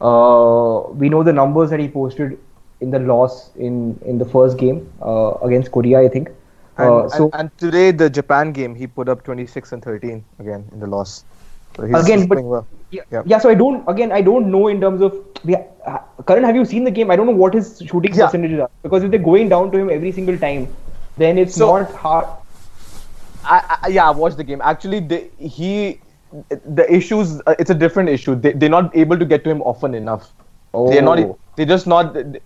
Uh, we know the numbers that he posted in the loss in, in the first game uh, against Korea, I think. Uh, and, so and, and today, the Japan game, he put up twenty-six and thirteen again in the loss. So he's again, but well. yeah, yeah. yeah. So I don't. Again, I don't know in terms of. Yeah, Karan, have you seen the game? I don't know what his shooting yeah. percentages are, because if they're going down to him every single time, then it's so, not hard. I, I, yeah, I watched the game. Actually, they, he. The issues. Uh, it's a different issue. They they're not able to get to him often enough. Oh. They're not. They're just not. They,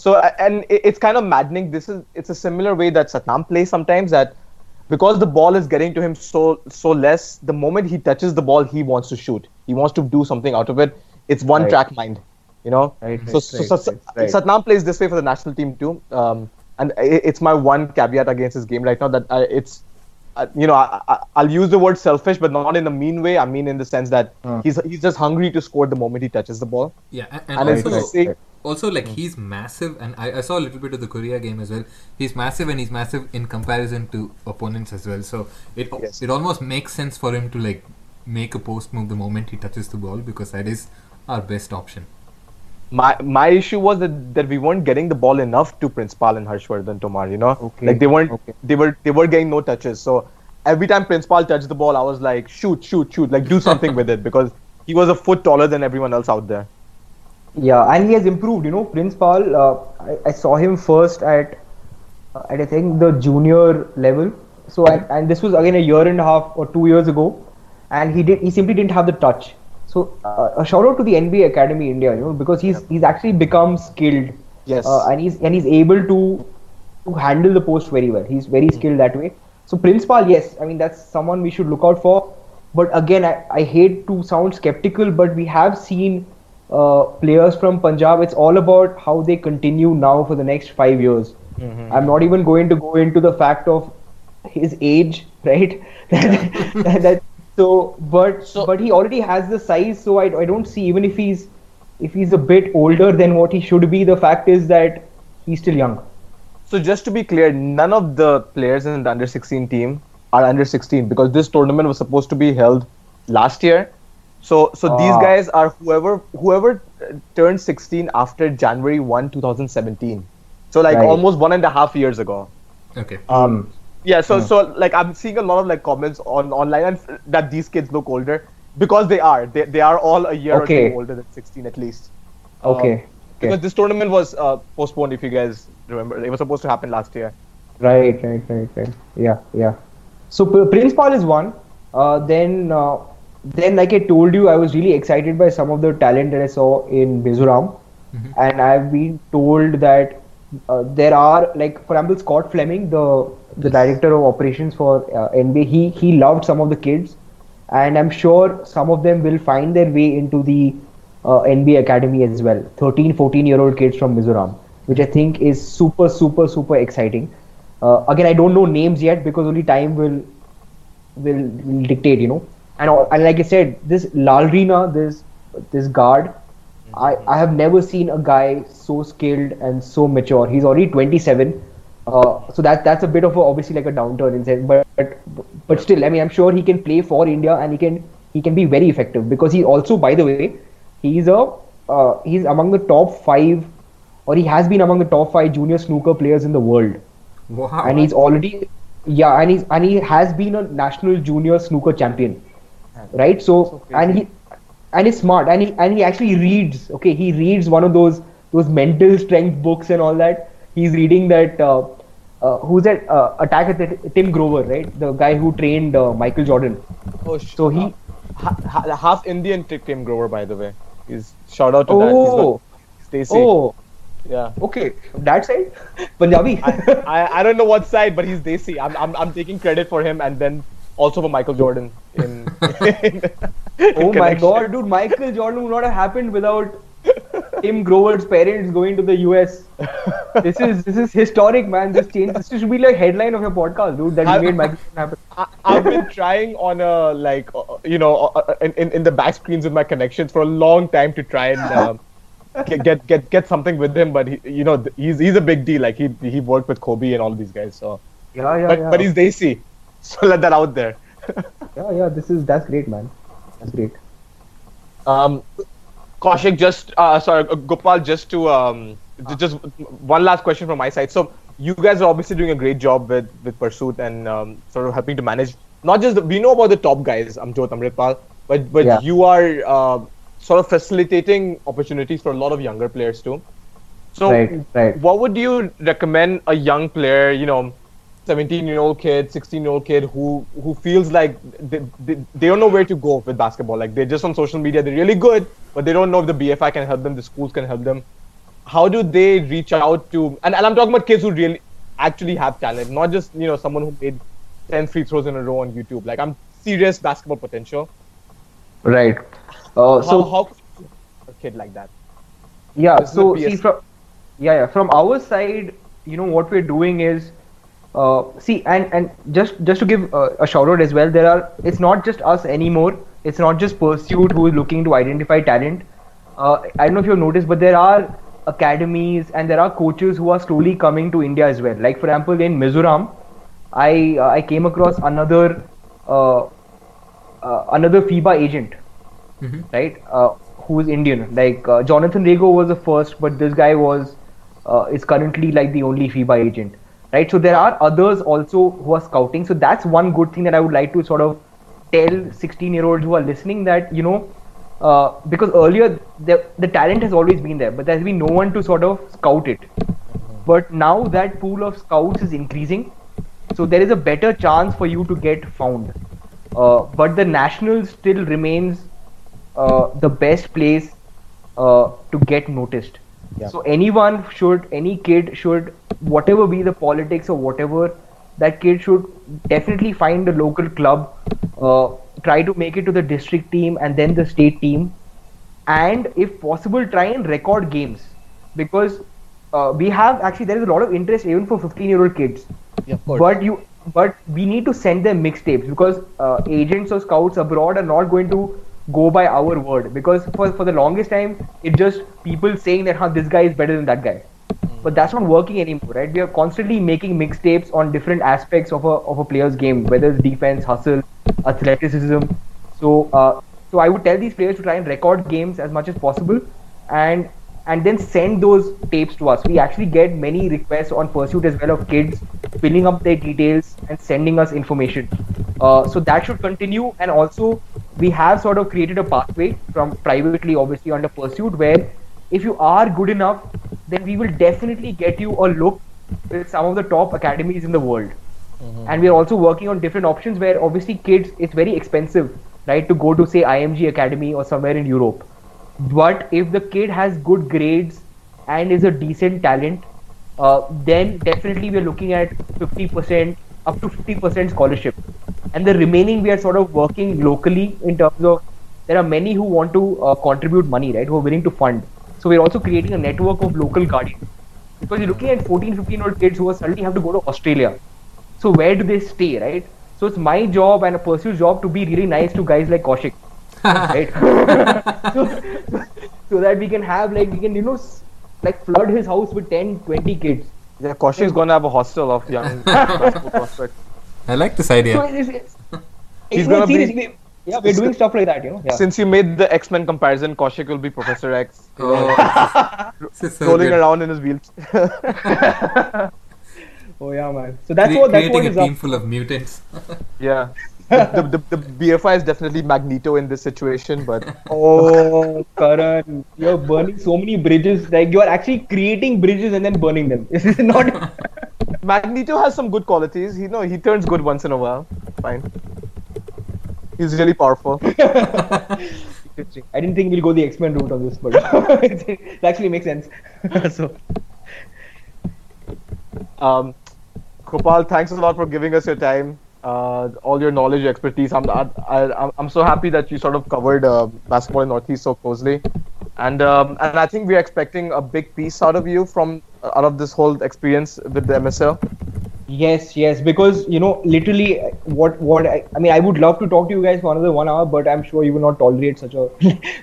So and it's kind of maddening. This is it's a similar way that Satnam plays sometimes, that because the ball is getting to him so so less, the moment he touches the ball, he wants to shoot. He wants to do something out of it. It's one right. track mind, you know. Right, so right, so, right, so right. Satnam plays this way for the national team too. Um, and it's my one caveat against his game right now, that I, it's uh, you know I, I, I'll use the word selfish, but not in a mean way. I mean in the sense that mm. he's he's just hungry to score the moment he touches the ball. Yeah, and, and, and also. It's, right. Also, like, he's massive, and I, I saw a little bit of the Korea game as well. He's massive, and he's massive in comparison to opponents as well. So it yes. it almost makes sense for him to, like, make a post move the moment he touches the ball, because that is our best option. My my issue was that, that we weren't getting the ball enough to Prince Paul and Harshvardhan Tomar. You know, okay. like they weren't okay. they were they were getting no touches. So every time Prince Paul touched the ball, I was like, shoot, shoot, shoot, like do something with it, because he was a foot taller than everyone else out there. Yeah, and he has improved. You know, Prince Paul, uh, I, I saw him first at, uh, at I think the junior level. So and, and this was again a year and a half or two years ago, and he did he simply didn't have the touch. So uh, a shout out to the N B A Academy India, you know, because he's yeah. he's actually become skilled. Yes. Uh, and he's and he's able to to handle the post very well. He's very mm-hmm. skilled that way. So Prince Paul, yes, I mean that's someone we should look out for. But again, I, I hate to sound skeptical, but we have seen. Uh, players from Punjab, it's all about how they continue now for the next five years. Mm-hmm. I'm not even going to go into the fact of his age, right? that, that, that, so, but so, but he already has the size, so I, I don't see, even if he's if he's a bit older than what he should be, the fact is that he's still young. So just to be clear, none of the players in the under sixteen team are under sixteen, because this tournament was supposed to be held last year. So, so ah. these guys are whoever whoever turned sixteen after January first, two thousand seventeen. So, like right. almost one and a half years ago. Okay. Um. Yeah. So, mm. so like I'm seeing a lot of like comments on online and that these kids look older, because they are. They they are all a year okay. or two older than sixteen at least. Okay. Um, okay. Because this tournament was uh, postponed, if you guys remember, it was supposed to happen last year. Right. Right. Right. Right. Yeah. Yeah. So Prince Paul is one. Uh. Then. Uh, Then, like I told you, I was really excited by some of the talent that I saw in Mizoram. Mm-hmm. And I've been told that uh, there are, like, for example, Scott Fleming, the the director of operations for uh, N B A, he, he loved some of the kids. And I'm sure some of them will find their way into the uh, N B A Academy as well. thirteen, fourteen-year-old kids from Mizoram, which I think is super, super, super exciting. Uh, again, I don't know names yet, because only time will will, will dictate, you know. And, and like I said, this Lalrina, this this guard, mm-hmm. I, I have never seen a guy so skilled and so mature. He's already twenty-seven, uh, so that that's a bit of a, obviously like a downturn in sense, but, but but still, I mean, I'm sure he can play for India, and he can he can be very effective, because he also, by the way, he's a uh, he's among the top five, or he has been among the top five junior snooker players in the world. Wow! And he's already yeah, and he's and he has been a national junior snooker champion. Right, so and he and he's smart, and he and he actually reads. Okay, he reads one of those those mental strength books and all that. He's reading that uh, uh, who's that uh, attack at Tim Grover, right? The guy who trained uh, Michael Jordan. Oh, so he ha ha half Indian Tim Grover, by the way. He's shout out to oh, that. Oh, Stacy. Oh, yeah. Okay, that side, Punjabi. I, I I don't know what side, but he's Desi. I'm I'm I'm taking credit for him, and then. Also for Michael Jordan. In, in, in oh my God, dude! Michael Jordan would not have happened without Tim Grover's parents going to the U S. This is this is historic, man. This change. This should be like headline of your podcast, dude. That you made Michael Jordan happen. I, I've been trying on a like uh, you know uh, in in the back screens with my connections for a long time to try and um, get get get something with him, but he, you know he's he's a big deal. Like he he worked with Kobe and all these guys. So yeah, yeah, but, yeah. But he's Desi. So let that out there. yeah, yeah, this is that's great, man. That's great. Um, Kaushik, just uh, sorry, Gopal, just to um, ah. just one last question from my side. So you guys are obviously doing a great job with with Pursuit and um, sort of helping to manage. Not just the, we know about the top guys, Amjot, Amritpal, but but yeah. you are uh, sort of facilitating opportunities for a lot of younger players too. So right, right. what would you recommend a young player, you know, seventeen-year-old kid, sixteen-year-old kid who who feels like they, they, they don't know where to go with basketball? Like, they're just on social media, they're really good, but they don't know if the B F I can help them, the schools can help them. How do they reach out to, and, and I'm talking about kids who really actually have talent, not just, you know, someone who made ten free throws in a row on YouTube. Like, I'm serious basketball potential. Right. Uh, how, so how could you help a kid like that? Yeah, this so see, from, yeah, yeah, from our side, you know, what we're doing is, uh, see, and, and just, just to give uh, a shout out as well, there are, it's not just us anymore. It's not just Pursuit who is looking to identify talent. Uh, I don't know if you've noticed, but there are academies and there are coaches who are slowly coming to India as well. Like, for example, in Mizoram, I uh, I came across another uh, uh, another FIBA agent, mm-hmm. right? Uh, who is Indian? Like uh, Jonathan Rego was the first, but this guy was uh, is currently like the only FIBA agent, right? So there are others also who are scouting. So that's one good thing that I would like to sort of tell sixteen-year-olds who are listening, that you know. Uh, because earlier the, the talent has always been there, but there's been no one to sort of scout it. But now that pool of scouts is increasing, so there is a better chance for you to get found. Uh, but the national still remains uh, the best place uh, to get noticed. Yeah. So anyone should, any kid should, whatever be the politics or whatever, that kid should definitely find a local club, uh, try to make it to the district team and then the state team, and if possible try and record games, because uh, we have actually, there is a lot of interest even for fifteen year old kids, yeah, of course. but you but we need to send them mixtapes, because uh, agents or scouts abroad are not going to go by our word, because for, for the longest time it's just people saying that huh, this guy is better than that guy, mm. but that's not working anymore, right? We are constantly making mixtapes on different aspects of a, of a player's game, whether it's defense, hustle, athleticism. So uh, so I would tell these players to try and record games as much as possible, and and then send those tapes to us. We actually get many requests on Pursuit as well of kids filling up their details and sending us information. Uh, so that should continue, and also we have sort of created a pathway from privately, obviously, under Pursuit, where if you are good enough, then we will definitely get you a look with some of the top academies in the world. Mm-hmm. And we are also working on different options where obviously kids, it's very expensive, right, to go to say I M G Academy or somewhere in Europe. But if the kid has good grades and is a decent talent, uh, then definitely we are looking at fifty percent, up to fifty percent scholarship. And the remaining we are sort of working locally in terms of, there are many who want to uh, contribute money, right, who are willing to fund. So we are also creating a network of local guardians. Because you're looking at fourteen, fifteen year old kids who are suddenly have to go to Australia. So where do they stay, right? So it's my job and a Pursuit's job to be really nice to guys like Kaushik, right? so, so that we can have, like, we can, you know, like flood his house with ten, twenty kids. Yeah, Kaushik's going to have a hostel of young basketball prospects. I like this idea. So it's, it's, it's, He's no, gonna be, yeah, we're doing stuff like that, you know. Yeah. Since you made the X-Men comparison, Kaushik will be Professor X. Oh. so rolling good. around in his wheelchair. Oh yeah, man. So that's Cre what that's what is up. Creating a team full of mutants. yeah. The, the, the, the B F I is definitely Magneto in this situation, but oh, Karan, you're burning so many bridges. Like, you are actually creating bridges and then burning them. This is not. Magneto has some good qualities. You know, he turns good once in a while. Fine. He's really powerful. I didn't think we'll go the X-Men route on this, but it actually makes sense. so. Um. Gopal, thanks a lot for giving us your time, uh, all your knowledge, your expertise. I'm, I, I, I'm so happy that you sort of covered uh, basketball in Northeast so closely, and um, and I think we're expecting a big piece out of you from uh, out of this whole experience with the M S L. Yes, yes, because you know, literally, what what I, I mean, I would love to talk to you guys for another one hour, but I'm sure you will not tolerate such a.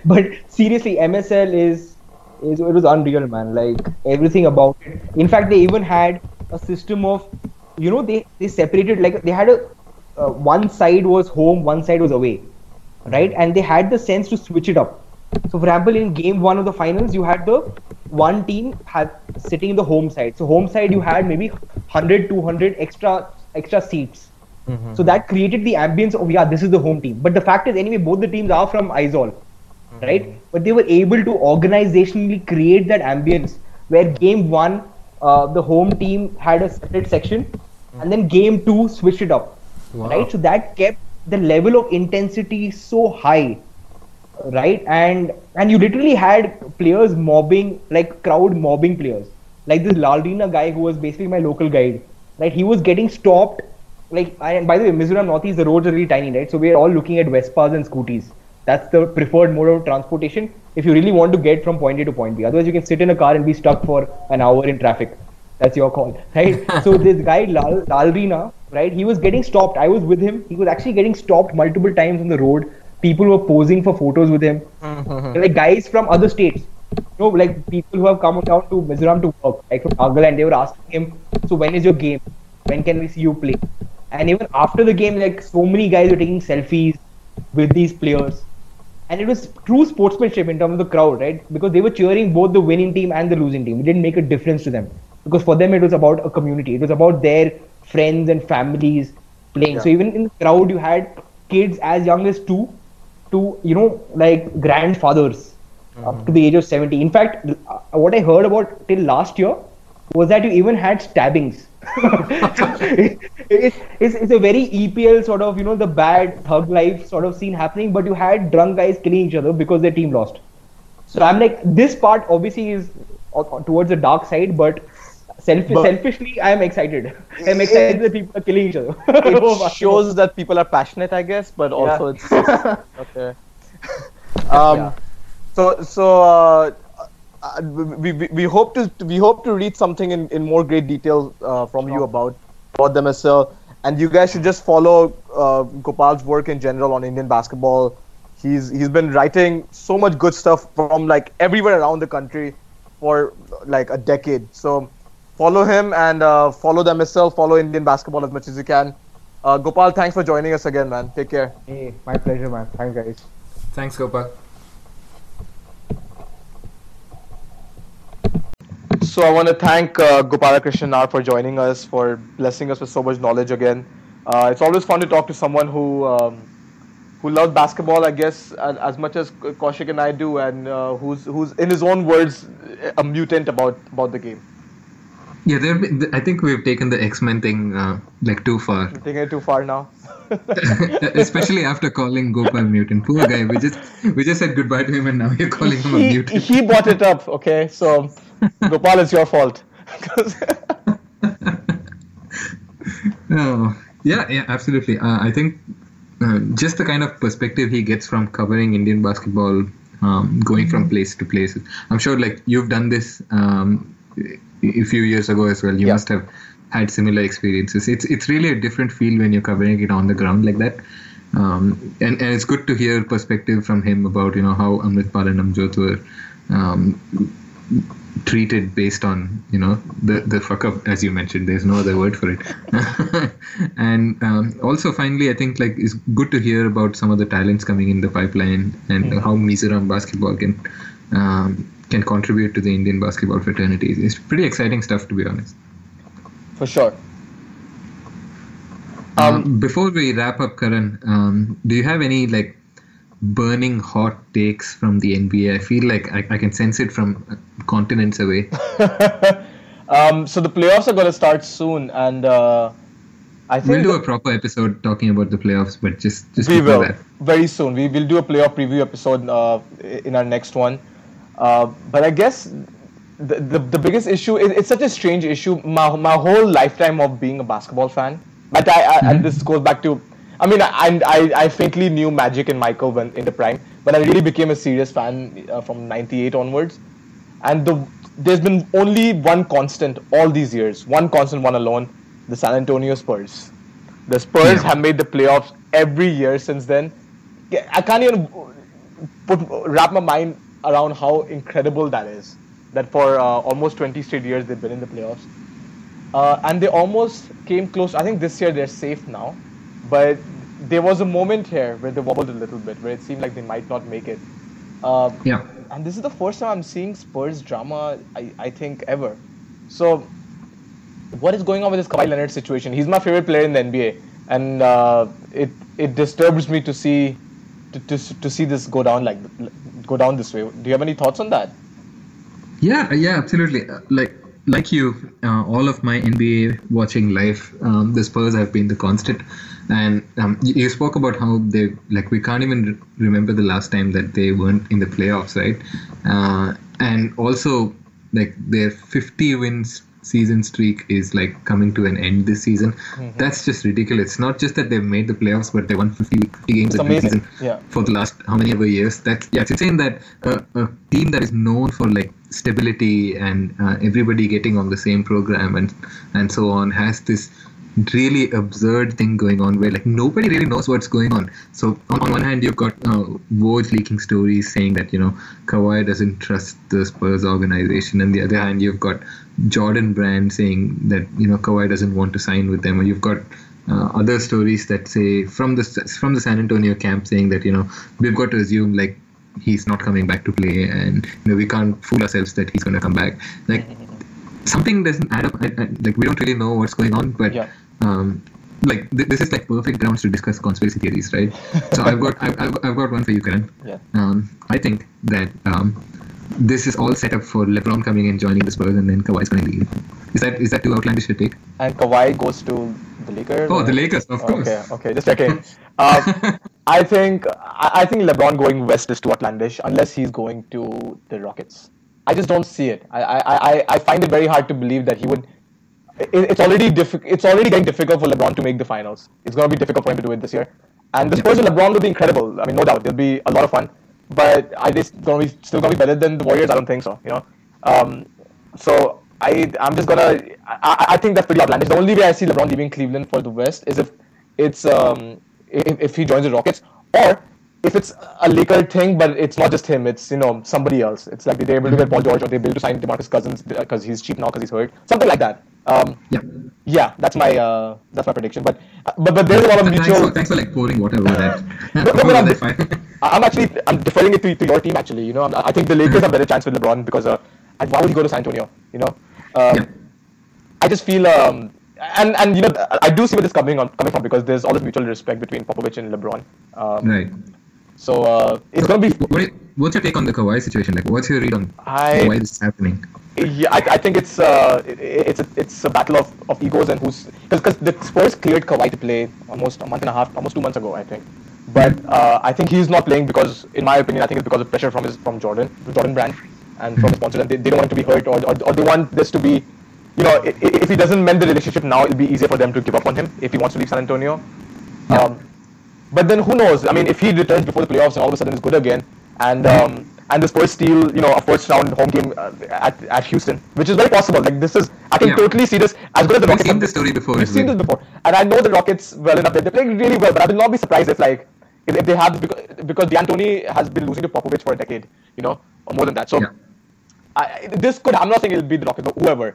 But seriously, M S L is is it was unreal, man. Like everything about it. In fact, they even had a system of, you know, they, they separated, like they had a, uh, one side was home, one side was away, right? And they had the sense to switch it up. So for example, in game one of the finals, you had the one team have, sitting in the home side. So home side, you had maybe one hundred, two hundred extra, extra seats, Mm-hmm. So that created the ambience of, yeah, this is the home team. But the fact is, anyway, both the teams are from Aizawl, mm-hmm. right? But they were able to organizationally create that ambience where game one, uh, the home team had a separate section, mm-hmm. and then game two switched it up, wow. right? So that kept the level of intensity so high, right? And and you literally had players mobbing, like crowd mobbing players. Like this Lalrina guy who was basically my local guide, right? He was getting stopped. Like, I, and by the way, Mizoram Northeast, the roads are really tiny, right? So we're all looking at Vespas and scooties. That's the preferred mode of transportation if you really want to get from point A to point B. Otherwise, you can sit in a car and be stuck for an hour in traffic. That's your call, right? So this guy, Lal, Lalrina, right? He was getting stopped. I was with him. He was actually getting stopped multiple times on the road. People were posing for photos with him. Mm-hmm. Like guys from other states. You know, like people who have come down to Mizoram to work, like from Nagaland, they were asking him, so when is your game? When can we see you play? And even after the game, like so many guys were taking selfies with these players. And it was true sportsmanship in terms of the crowd, right? Because they were cheering both the winning team and the losing team. It didn't make a difference to them. Because for them, it was about a community. It was about their friends and families playing. Yeah. So even in the crowd, you had kids as young as two to, you know, like grandfathers mm-hmm. up to the age of seventy. In fact, what I heard about till last year was that you even had stabbings. it, it, it's, it's a very E P L sort of, you know, the bad thug life sort of scene happening, but you had drunk guys killing each other because their team lost. So I'm like, this part obviously is towards the dark side, but, self- but selfishly I'm excited. I'm excited it, that people are killing each other. It shows that people are passionate, I guess, but yeah. also it's just, okay. Um, yeah. So so. Uh, Uh, we, we we hope to we hope to read something in, in more great detail uh, from sure. you about about the M S L, and you guys should just follow uh, Gopal's work in general on Indian basketball. He's he's been writing so much good stuff from like everywhere around the country for like a decade. So follow him and uh, follow the M S L, follow Indian basketball as much as you can. Uh, Gopal, thanks for joining us again, man. Take care. Hey, my pleasure, man. Thanks, guys. Thanks, Gopal. So I want to thank uh, Gopala Krishnan R for joining us, for blessing us with so much knowledge again. Uh, it's always fun to talk to someone who um, who loves basketball, I guess, as, as much as Kaushik and I do, and uh, who's who's in his own words a mutant about about the game. Yeah, there have been, I think we've taken the X-Men thing uh, like too far. We're taking it too far now. Especially after calling Gopal mutant, poor guy. We just we just said goodbye to him, and now you're calling him he, a mutant. He bought it up, okay? So. Gopal, it's your fault. No, yeah, yeah, absolutely. Uh, I think uh, just the kind of perspective he gets from covering Indian basketball, um, going from place to place. I'm sure, like you've done this um, a few years ago as well. You yeah. must have had similar experiences. It's it's really a different feel when you're covering it on the ground like that. Um, and and it's good to hear perspective from him about you know how Amritpal and Amjot were. Um, treated based on you know the the fuck up, as you mentioned, there's no other word for it. And um, also finally I think like it's good to hear about some of the talents coming in the pipeline and mm-hmm. how Mizoram basketball can um, can contribute to the Indian basketball fraternity. It's pretty exciting stuff, to be honest, for sure. Um, um, before we wrap up, Karan, um, do you have any like burning hot takes from the N B A? I feel like I, I can sense it from continents away. um, so the playoffs are going to start soon, and uh, I think we'll do a proper episode talking about the playoffs. But just just we will that. very soon. We will do a playoff preview episode uh, in our next one. Uh, but I guess the the, the biggest issue is, it's such a strange issue. My my whole lifetime of being a basketball fan, but I, I mm-hmm. and this goes back to. I mean, I, I I faintly knew Magic and Michael when in the prime, but I really became a serious fan uh, from ninety-eight onwards. And the, there's been only one constant all these years, one constant, one alone, the San Antonio Spurs. The Spurs yeah. have made the playoffs every year since then. I can't even put, wrap my mind around how incredible that is, that for uh, almost twenty straight years they've been in the playoffs. Uh, and they almost came close. I think this year they're safe now. But there was a moment here where they wobbled a little bit, where it seemed like they might not make it. Uh, yeah. And this is the first time I'm seeing Spurs drama, I, I think, ever. So what is going on with this Kawhi Leonard situation? He's my favorite player in the N B A. and uh, it it disturbs me to see to, to to see this go down like go down this way. Do you have any thoughts on that? Yeah, yeah, absolutely. Like like you, uh, all of my N B A watching life, um, the Spurs have been the constant. And um, you spoke about how they, like, we can't even remember the last time that they weren't in the playoffs, right? Uh, and also, like, their fifty wins season streak is like coming to an end this season. Mm-hmm. That's just ridiculous. Not just that they've made the playoffs, but they won fifty games every season yeah. for the last how many ever years. That's yeah, it's insane that uh, a team that is known for like stability and uh, everybody getting on the same program and and so on has this really absurd thing going on where like nobody really knows what's going on. So on one hand you've got uh, Woj leaking stories saying that, you know, Kawhi doesn't trust the Spurs organization, and the other hand you've got Jordan Brand saying that, you know, Kawhi doesn't want to sign with them, or you've got uh, other stories that say from the from the San Antonio camp saying that, you know, we've got to assume like he's not coming back to play, and you know we can't fool ourselves that he's going to come back. Like something doesn't add up. I, I, like we don't really know what's going on, but yeah. Um, like th- this is like perfect grounds to discuss conspiracy theories, right? So I've got I've, I've got one for you, Karan. Yeah. Um, I think that um, this is all set up for LeBron coming and joining the Spurs, and then Kawhi's going to leave. Is that is that too outlandish to take? And Kawhi goes to the Lakers. Oh, or? The Lakers, of course. Okay, okay, just checking. Uh, I think I think LeBron going west is too outlandish, unless he's going to the Rockets. I just don't see it. I I, I find it very hard to believe that he would. It's already diffi- It's already getting difficult for LeBron to make the finals. It's going to be difficult for him to do it this year. And the Spurs with LeBron will be incredible. I mean, no doubt, they'll be a lot of fun. But are they going to be still going to be better than the Warriors? I don't think so. You know, um, so I I'm just gonna. I, I think that's pretty outlandish. The only way I see LeBron leaving Cleveland for the West is if it's um if, if he joins the Rockets, or if it's a Laker thing, but it's not just him, it's, you know, somebody else. It's like they're able to get Paul George, or they're able to sign DeMarcus Cousins because he's cheap now because he's hurt. Something like that. Um, yeah. Yeah, that's my uh, that's my prediction. But but, but there's a lot of mutual. Thanks for, thanks for like pouring water over that. no, no, no, I'm, that I'm actually I'm deferring it to, to your team actually. You know, I think the Lakers have better chance with LeBron because uh, why would he go to San Antonio? You know, um, yeah. I just feel um. And and you know I do see where this is coming on coming from because there's all this mutual respect between Popovich and LeBron. Um, right. So uh, it's so, gonna be. What is, what's your take on the Kawhi situation? Like, what's your read on I, why this is happening? Yeah, I, I think it's uh, it, it's a, it's a battle of, of egos and who's because the Spurs cleared Kawhi to play almost a month and a half, almost two months ago, I think. But uh, I think he's not playing because, in my opinion, I think it's because of pressure from his from Jordan, Jordan Brand, and from his sponsors, and they, they don't want to be hurt, or, or or they want this to be, you know, if he doesn't mend the relationship now, it'll be easier for them to give up on him if he wants to leave San Antonio. Yeah. Um, But then who knows? I mean, if he returns before the playoffs and all of a sudden is good again, and um, and the Spurs steal, you know, a first round home game uh, at at Houston, which is very possible. Like this is, I can yeah. totally see this. As good as the Rockets. I've seen this story before. I've seen this before, and I know the Rockets well enough. They're playing really well, but I will not be surprised if like if, if they have because because D'Antoni has been losing to Popovich for a decade, you know, or more than that. So yeah. I, this could. I'm not saying it'll be the Rockets, but whoever.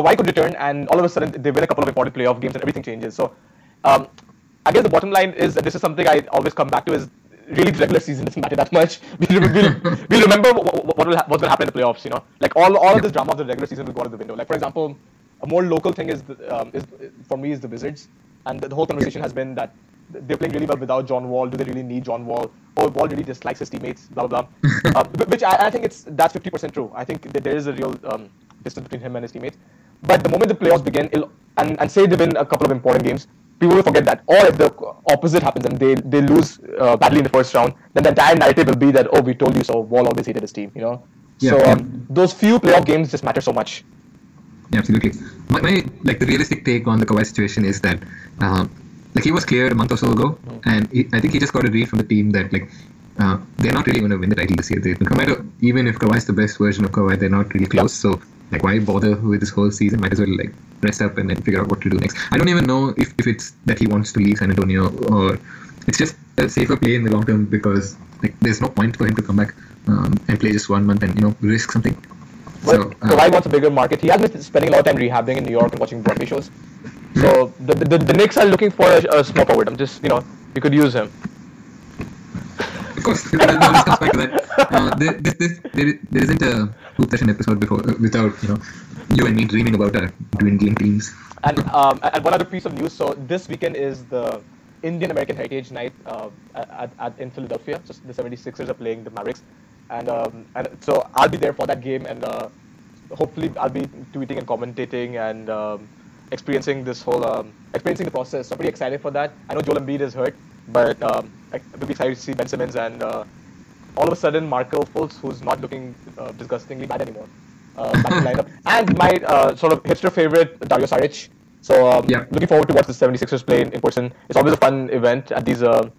Kawhi could return, and all of a sudden they win a couple of important playoff games, and everything changes. So. Um, I guess the bottom line is that this is something I always come back to is really the regular season doesn't matter that much. We'll, we'll, we'll remember what, what will ha- what's going to happen in the playoffs, you know. Like all all of this drama of the regular season will go out of the window. Like for example, a more local thing is, the, um, is for me is the Wizards, and the, the whole conversation has been that they're playing really well without John Wall. Do they really need John Wall? Oh, Wall really dislikes his teammates. Blah blah blah. uh, which I, I think it's that's fifty percent true. I think that there is a real um, distance between him and his teammates. But the moment the playoffs begin, and and say they win a couple of important games. People will forget that. Or if the opposite happens and they, they lose uh, badly in the first round, then the entire narrative will be that, oh, we told you so, Wall always hated his team, you know? Yeah, so um, yeah. Those few playoff games just matter so much. Yeah, absolutely. My, my like the realistic take on the Kawhi situation is that uh, like he was cleared a month or so ago, mm-hmm. and he, I think he just got a read from the team that like uh, they're not really going to win the title this year. They, no matter, even if Kawhi's the best version of Kawhi, they're not really close. Yeah. So. Like, why bother with this whole season? Might as well, like, rest up and then figure out what to do next. I don't even know if, if it's that he wants to leave San Antonio or it's just a safer play in the long term because, like, there's no point for him to come back um, and play just one month and, you know, risk something. Well, so, Kawhi uh, wants a bigger market. He has been spending a lot of time rehabbing in New York and watching Broadway shows. So, the, the, the Knicks are looking for a, a small forward. I'm just, you know, you could use him. Of course, no, this comes back to that. Uh, there, this, this, there, there isn't a Hoop Darshan episode before uh, without you know you and me dreaming about our dwindling teams. And um, and one other piece of news. So this weekend is the Indian American Heritage Night uh, at, at in Philadelphia. So the seventy-sixers are playing the Mavericks, and um, and so I'll be there for that game, and uh, hopefully I'll be tweeting and commentating and um, experiencing this whole um, experiencing the process. So I'm pretty excited for that. I know Joel Embiid is hurt, but um, it'll be excited to see Ben Simmons and uh, all of a sudden Marco Fultz, who's not looking uh, disgustingly bad anymore. Uh, lineup. And my uh, sort of hipster favorite, Dario Saric. So um, yeah. looking forward to watch the seventy-sixers play in, in person. It's always a fun event at these uh,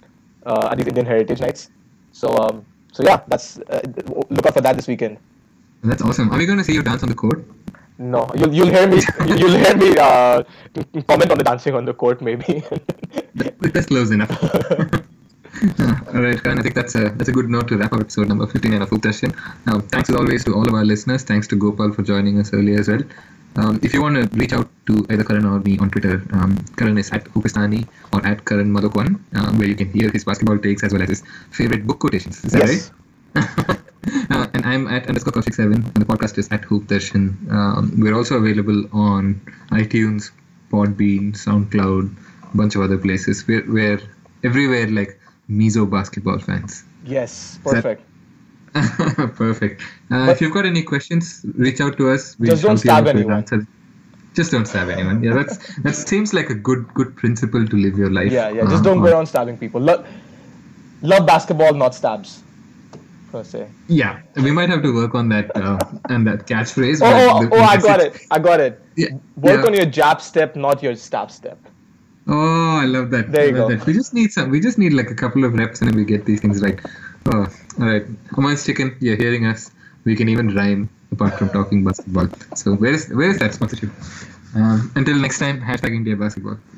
uh, at these Indian Heritage Nights. So um, so yeah, that's uh, look out for that this weekend. That's awesome. Are we going to see you dance on the court? No, you'll you'll hear me you'll hear me uh, comment on the dancing on the court maybe. That's close enough. All right, Karan, I think that's a, that's a good note to wrap up episode number fifty-nine of Hoop Darshan. Now, thanks as always to all of our listeners. Thanks to Gopal for joining us earlier as well. Um, if you want to reach out to either Karan or me on Twitter, um, Karan is at Hoopistani or at Karan Madhokwan, um, where you can hear his basketball takes as well as his favorite book quotations. Is that yes. right? uh, and I'm at underscore Kaushik seven, and the podcast is at Hoop Darshan. Um, we're also available on iTunes, Podbean, SoundCloud, a bunch of other places. We're, we're everywhere, like Mizo basketball fans. Yes, perfect. That... perfect. Uh, if you've got any questions, reach out to us. We'll just don't stab anyone. Answer. Just don't stab anyone. Yeah, that's that seems like a good good principle to live your life. Yeah, yeah. Just uh, don't go around stabbing people. Love, love basketball, not stabs. Per se. Yeah, we might have to work on that uh, and that catchphrase. oh, oh, oh I got it. I got it. Yeah, work yeah. on your jab step, not your stab step. Oh, I love that. There you love go. That. We just need some. We just need like a couple of reps, and then we get these things right. Oh, all right. Amongst chicken, you're hearing us. We can even rhyme apart from talking basketball. So where is where is that sponsorship? Um, until next time, hashtag India Basketball.